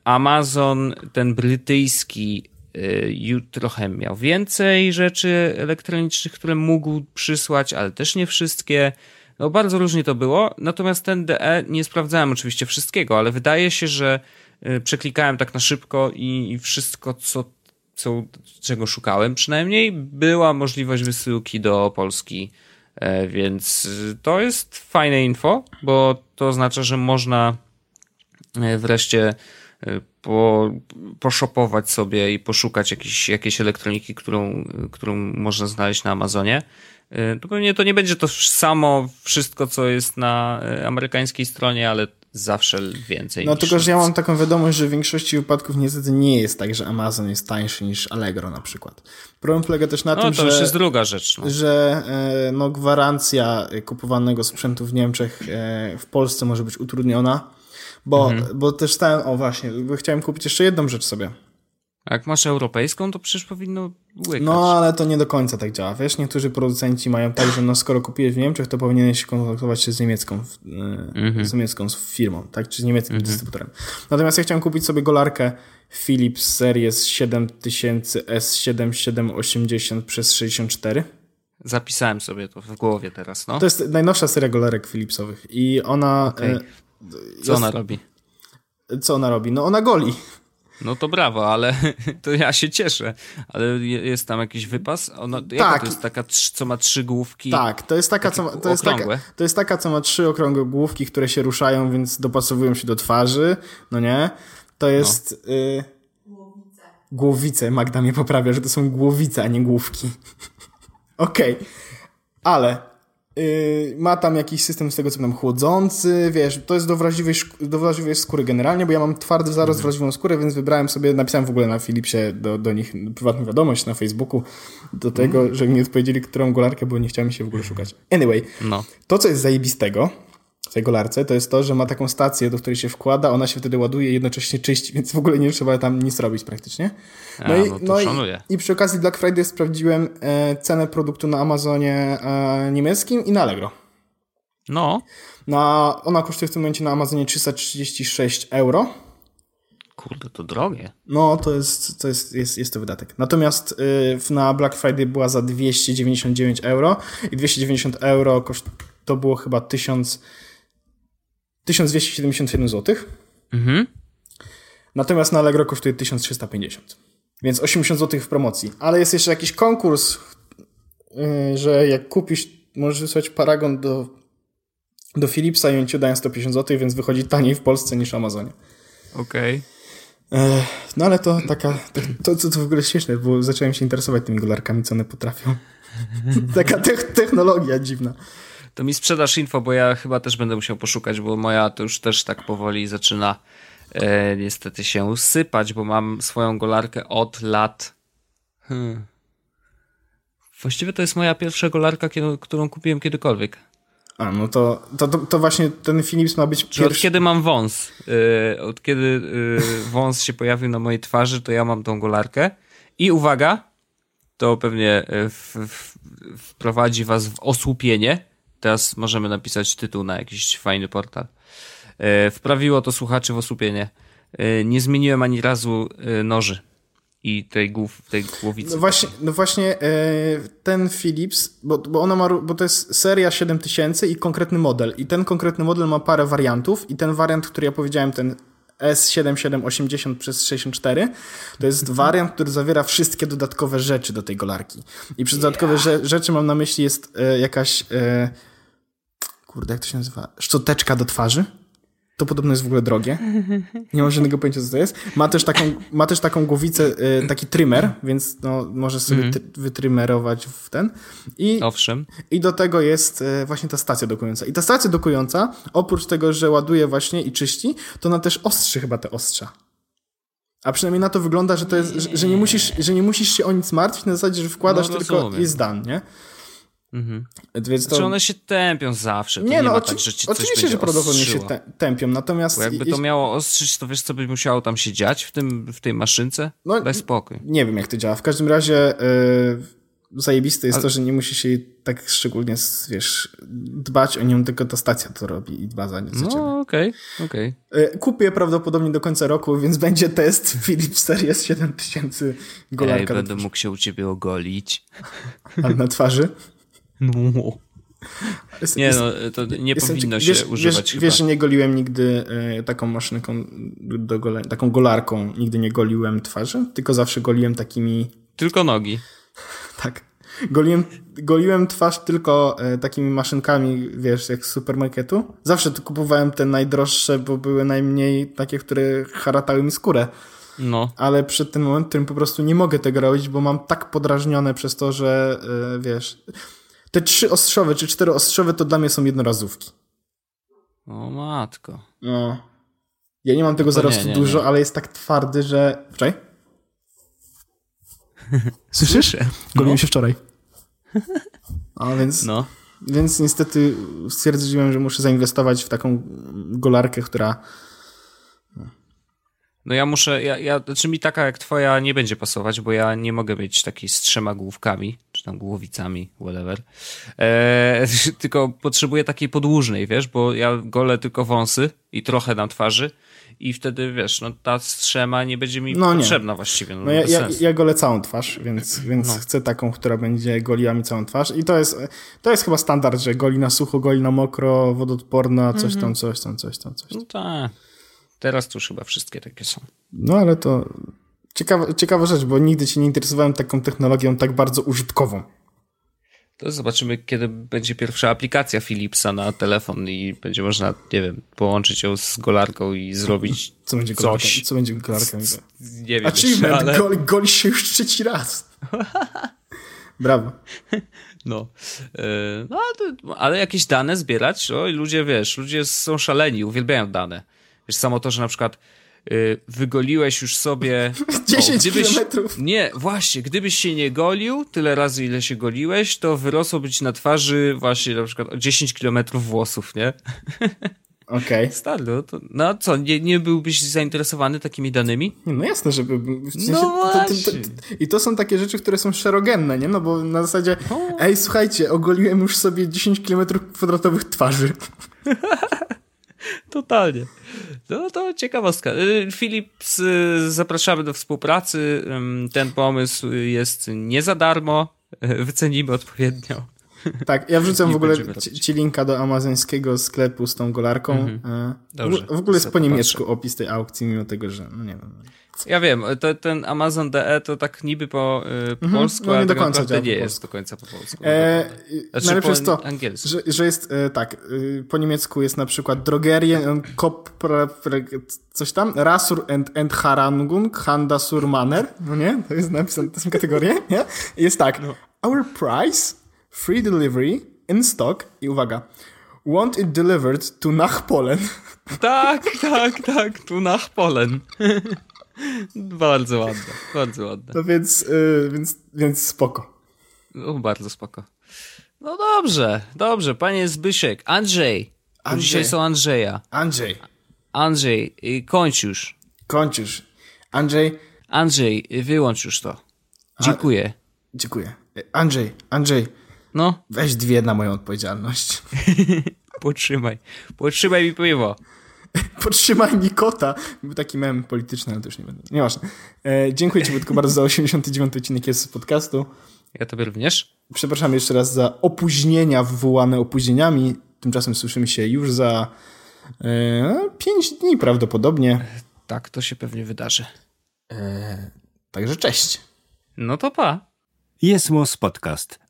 Amazon, ten brytyjski, y, trochę miał więcej rzeczy elektronicznych, które mógł przysłać, ale też nie wszystkie. No bardzo różnie to było, natomiast ten de, nie sprawdzałem oczywiście wszystkiego, ale wydaje się, że przeklikałem tak na szybko i, i wszystko, co, co, czego szukałem przynajmniej, była możliwość wysyłki do Polski, więc to jest fajne info, bo to oznacza, że można wreszcie po, poshopować sobie i poszukać jakiejś, jakiejś elektroniki, którą, którą można znaleźć na Amazonie. To pewnie to nie będzie to samo wszystko, co jest na amerykańskiej stronie, ale zawsze więcej. No tylko, nic. Że ja mam taką wiadomość, że w większości wypadków niestety nie jest tak, że Amazon jest tańszy niż Allegro na przykład. Problem polega też na no, tym, to że, już jest druga rzecz, no. że no, gwarancja kupowanego sprzętu w Niemczech w Polsce może być utrudniona, bo, mhm. bo też stałem, o właśnie, bo chciałem kupić jeszcze jedną rzecz sobie. A jak masz europejską, to przecież powinno łykać. No, ale to nie do końca tak działa. Wiesz, niektórzy producenci mają tak, że no, skoro kupiłeś w Niemczech, to powinieneś kontaktować się z niemiecką, mm-hmm. z niemiecką firmą, tak? Czy z niemieckim mm-hmm. dystrybutorem. Natomiast ja chciałem kupić sobie golarkę Philips Series siedem tysięcy S siedem tysięcy siedemset osiemdziesiąt przez sześćdziesiąt cztery. Zapisałem sobie to w głowie teraz. No. To jest najnowsza seria golerek Philipsowych i ona... Okay. E, co jest, ona robi? Co ona robi? No ona goli. No to brawo, ale to ja się cieszę. Ale jest tam jakiś wypas? Ona, tak. To jest taka, co ma trzy główki? Tak, to jest taka, co ma, to jest taka, to jest taka, co ma trzy okrągłe główki, które się ruszają, więc dopasowują się do twarzy. No nie? To jest... No. Y, głowice. Głowice. Magda mnie poprawia, że to są głowice, a nie główki. Okej, okay. Ale yy, ma tam jakiś system z tego, co tam chłodzący, wiesz, to jest do wrażliwej, szk- do wrażliwej skóry generalnie, bo ja mam twardy zaraz mm-hmm. wrażliwą skórę, więc wybrałem sobie, napisałem w ogóle na Philipsie do, do nich prywatną wiadomość na Facebooku do tego, mm-hmm. że mi odpowiedzieli, którą golarkę, bo nie chciałem się w ogóle szukać. Anyway, no. To, co jest zajebistego w tej golarce, to jest to, że ma taką stację, do której się wkłada, ona się wtedy ładuje i jednocześnie czyści, więc w ogóle nie trzeba tam nic robić praktycznie. No, A, i, no, to no szanuję. I, i przy okazji Black Friday sprawdziłem e, cenę produktu na Amazonie e, niemieckim i na Allegro. No. Na, ona kosztuje w tym momencie na Amazonie trzysta trzydzieści sześć euro. Kurde, to drogie. No, to jest to, jest, jest, jest to wydatek. Natomiast y, na Black Friday była za dwieście dziewięćdziesiąt dziewięć euro i dwieście dziewięćdziesiąt euro koszt, to było chyba tysiąc... tysiąc dwieście siedemdziesiąt siedem złotych. Mhm. Natomiast na Allegro kosztuje tysiąc trzysta pięćdziesiąt. Więc osiemdziesiąt złotych w promocji. Ale jest jeszcze jakiś konkurs, yy, że jak kupisz, możesz wysłać paragon do, do Philipsa i on ci daje sto pięćdziesiąt złotych, więc wychodzi taniej w Polsce niż w Amazonie. Okej. Okay. Yy, no ale to taka... To, to, to w ogóle śmieszne, bo zacząłem się interesować tymi golarkami, co one potrafią. Taka te- technologia dziwna. To mi sprzedasz info, bo ja chyba też będę musiał poszukać, bo moja to już też tak powoli zaczyna e, niestety się sypać, bo mam swoją golarkę od lat. Hmm. Właściwie to jest moja pierwsza golarka, kiedy, którą kupiłem kiedykolwiek. A, no to, to, to właśnie ten Philips ma być pierwszy. Od kiedy mam wąs, y, od kiedy y, wąs się pojawił na mojej twarzy, to ja mam tą golarkę. I uwaga, to pewnie w, w, wprowadzi was w osłupienie. Teraz możemy napisać tytuł na jakiś fajny portal. Wprawiło to słuchaczy w osłupienie. Nie zmieniłem ani razu noży i tej, głów, tej głowicy. No właśnie, no właśnie ten Philips, bo, bo, ona ma, bo to jest seria siedem tysięcy i konkretny model. I ten konkretny model ma parę wariantów i ten wariant, który ja powiedziałem, ten S siedem siedem osiemdziesiąt przez sześćdziesiąt cztery to jest wariant, który zawiera wszystkie dodatkowe rzeczy do tej golarki. I przez yeah. dodatkowe rze- rzeczy mam na myśli jest e, jakaś e, kurde, jak to się nazywa? Szczoteczka do twarzy. To podobno jest w ogóle drogie. Nie mam żadnego pojęcia, co to jest. Ma też taką, ma też taką głowicę, e, taki trymer, więc no, możesz sobie mm. ty- wytrymerować w ten. I, Owszem. I do tego jest e, właśnie ta stacja dokująca. I ta stacja dokująca, oprócz tego, że ładuje właśnie i czyści, to ona też ostrzy chyba te ostrza. A przynajmniej na to wygląda, że to jest, że, że, nie, musisz, że nie musisz się o nic martwić, na zasadzie, że wkładasz no, tylko i zdan, nie? Mhm. Czy znaczy one się tępią zawsze? To nie, nie no, ma oczy- tak, że ci coś oczywiście, że prawdopodobnie się tę- tępią, natomiast... Bo jakby to miało ostrzyć, to wiesz, co by musiało tam się dziać w, tym, w tej maszynce? No, daj spokój. Nie wiem, jak to działa. W każdym razie yy, zajebiste jest Ale... to, że nie musi się tak szczególnie, wiesz, dbać o nią, tylko ta stacja to robi i dba za nią. No, okej, okay, okej. Okay. Kupię prawdopodobnie do końca roku, więc będzie test Philips Series siedem tysięcy golarka. Ej, będę mógł się u ciebie ogolić. Ale na twarzy? No. Jest, nie no, to nie jest, powinno się wiesz, używać wiesz, chyba. Wiesz, że nie goliłem nigdy y, taką maszynką, do gole, taką golarką nigdy nie goliłem twarzy, tylko zawsze goliłem takimi... Tylko nogi. Tak. Goliłem, goliłem twarz tylko y, takimi maszynkami, wiesz, jak z supermarketu. Zawsze to kupowałem te najdroższe, bo były najmniej takie, które haratały mi skórę. No. Ale przed tym momentem, w którym po prostu nie mogę tego robić, bo mam tak podrażnione przez to, że y, wiesz... Te trzy ostrzowe czy cztery ostrzowe to dla mnie są jednorazówki. O matko. No. Ja nie mam tego no zarostu nie, nie, dużo, nie. ale jest tak twardy, że... Wczoraj? Słyszysz? Goliłem no. się wczoraj. A więc... No. Więc niestety stwierdziłem, że muszę zainwestować w taką golarkę, która... No ja muszę, ja, ja, znaczy mi taka jak twoja nie będzie pasować, bo ja nie mogę mieć takiej z trzema główkami, czy tam głowicami, whatever. Eee, tylko potrzebuję takiej podłużnej, wiesz, bo ja golę tylko wąsy i trochę na twarzy i wtedy, wiesz, no ta strzema nie będzie mi no potrzebna nie. właściwie. No, no ja, ja, ja golę całą twarz, więc, więc no. chcę taką, która będzie goliła mi całą twarz i to jest, to jest chyba standard, że goli na sucho, goli na mokro, wodoodporna, coś mhm. tam, coś tam, coś tam, coś tam. No tak. Teraz to już chyba wszystkie takie są. No ale to ciekawa, ciekawa rzecz, bo nigdy się nie interesowałem taką technologią tak bardzo użytkową. To zobaczymy, kiedy będzie pierwsza aplikacja Philipsa na telefon i będzie można, nie wiem, połączyć ją z golarką i zrobić co będzie golarka, coś. Co będzie golarka? C- nie wiem. Achievement, ale... gol, goli się już trzeci raz. Brawo. No, no ale jakieś dane zbierać, no i ludzie, wiesz, ludzie są szaleni, uwielbiają dane. Wiesz, samo to, że na przykład wygoliłeś już sobie... dziesięć kilometrów. Nie, właśnie, gdybyś się nie golił, tyle razy, ile się goliłeś, to wyrosłoby ci na twarzy właśnie na przykład dziesięć kilometrów włosów, nie? Okej. Okay. Stary, no, to, no co, nie, nie byłbyś zainteresowany takimi danymi? No jasne, że byłbym. W sensie, no właśnie. To, to, to, to, I to są takie rzeczy, które są szerogenne, nie? No bo na zasadzie, o. ej, słuchajcie, ogoliłem już sobie dziesięć kilometrów kwadratowych twarzy. Totalnie. No to ciekawostka. Philips, zapraszamy do współpracy. Ten pomysł jest nie za darmo. Wycenimy odpowiednio. Tak, ja wrzucę w ogóle ci, ci linka do amazońskiego sklepu z tą golarką. Mhm. Dobrze, w, w ogóle jest po niemiecku patrzę. Opis tej aukcji, mimo tego, że no nie wiem. Ja wiem, to, ten Amazon kropka de to tak niby po y, po mm-hmm. polsku, no nie ale do końca tak nie jest do końca po polsku. E, znaczy, najlepsze po jest to, angielsku. Że, że jest e, tak, y, po niemiecku jest na przykład drogerie, kop, pra, pra, coś tam, Rasur and, and Harangung, Handa Surmaner, no nie? To jest napisane, to są kategorie, nie? Jest tak, no. Our price, free delivery, in stock i uwaga, want it delivered to nach Polen. Tak, tak, tak, to nach Polen. Bardzo ładne, bardzo ładne. No więc, yy, więc, więc spoko. No, bardzo spoko. No dobrze, dobrze, panie Zbysiek. Andrzej. Andrzej. Dzisiaj są Andrzeja. Andrzej. Andrzej, kończ już. Kończ już. Andrzej. Andrzej, wyłącz już to. Dziękuję. A, dziękuję. Andrzej, Andrzej. No? Weź dwie na moją odpowiedzialność. Potrzymaj. Potrzymaj mi piwo. Podtrzymaj mi kota. Był taki mem polityczny, ale to już nie będę. Nieważne. E, dziękuję ci, Wojtku, bardzo za osiemdziesiąty dziewiąty odcinek jest z podcastu. Ja tobie również. Przepraszam jeszcze raz za opóźnienia wywołane opóźnieniami. Tymczasem słyszymy się już za e, pięć dni prawdopodobnie. Tak, to się pewnie wydarzy. E, także cześć. No to pa. Jest Podcast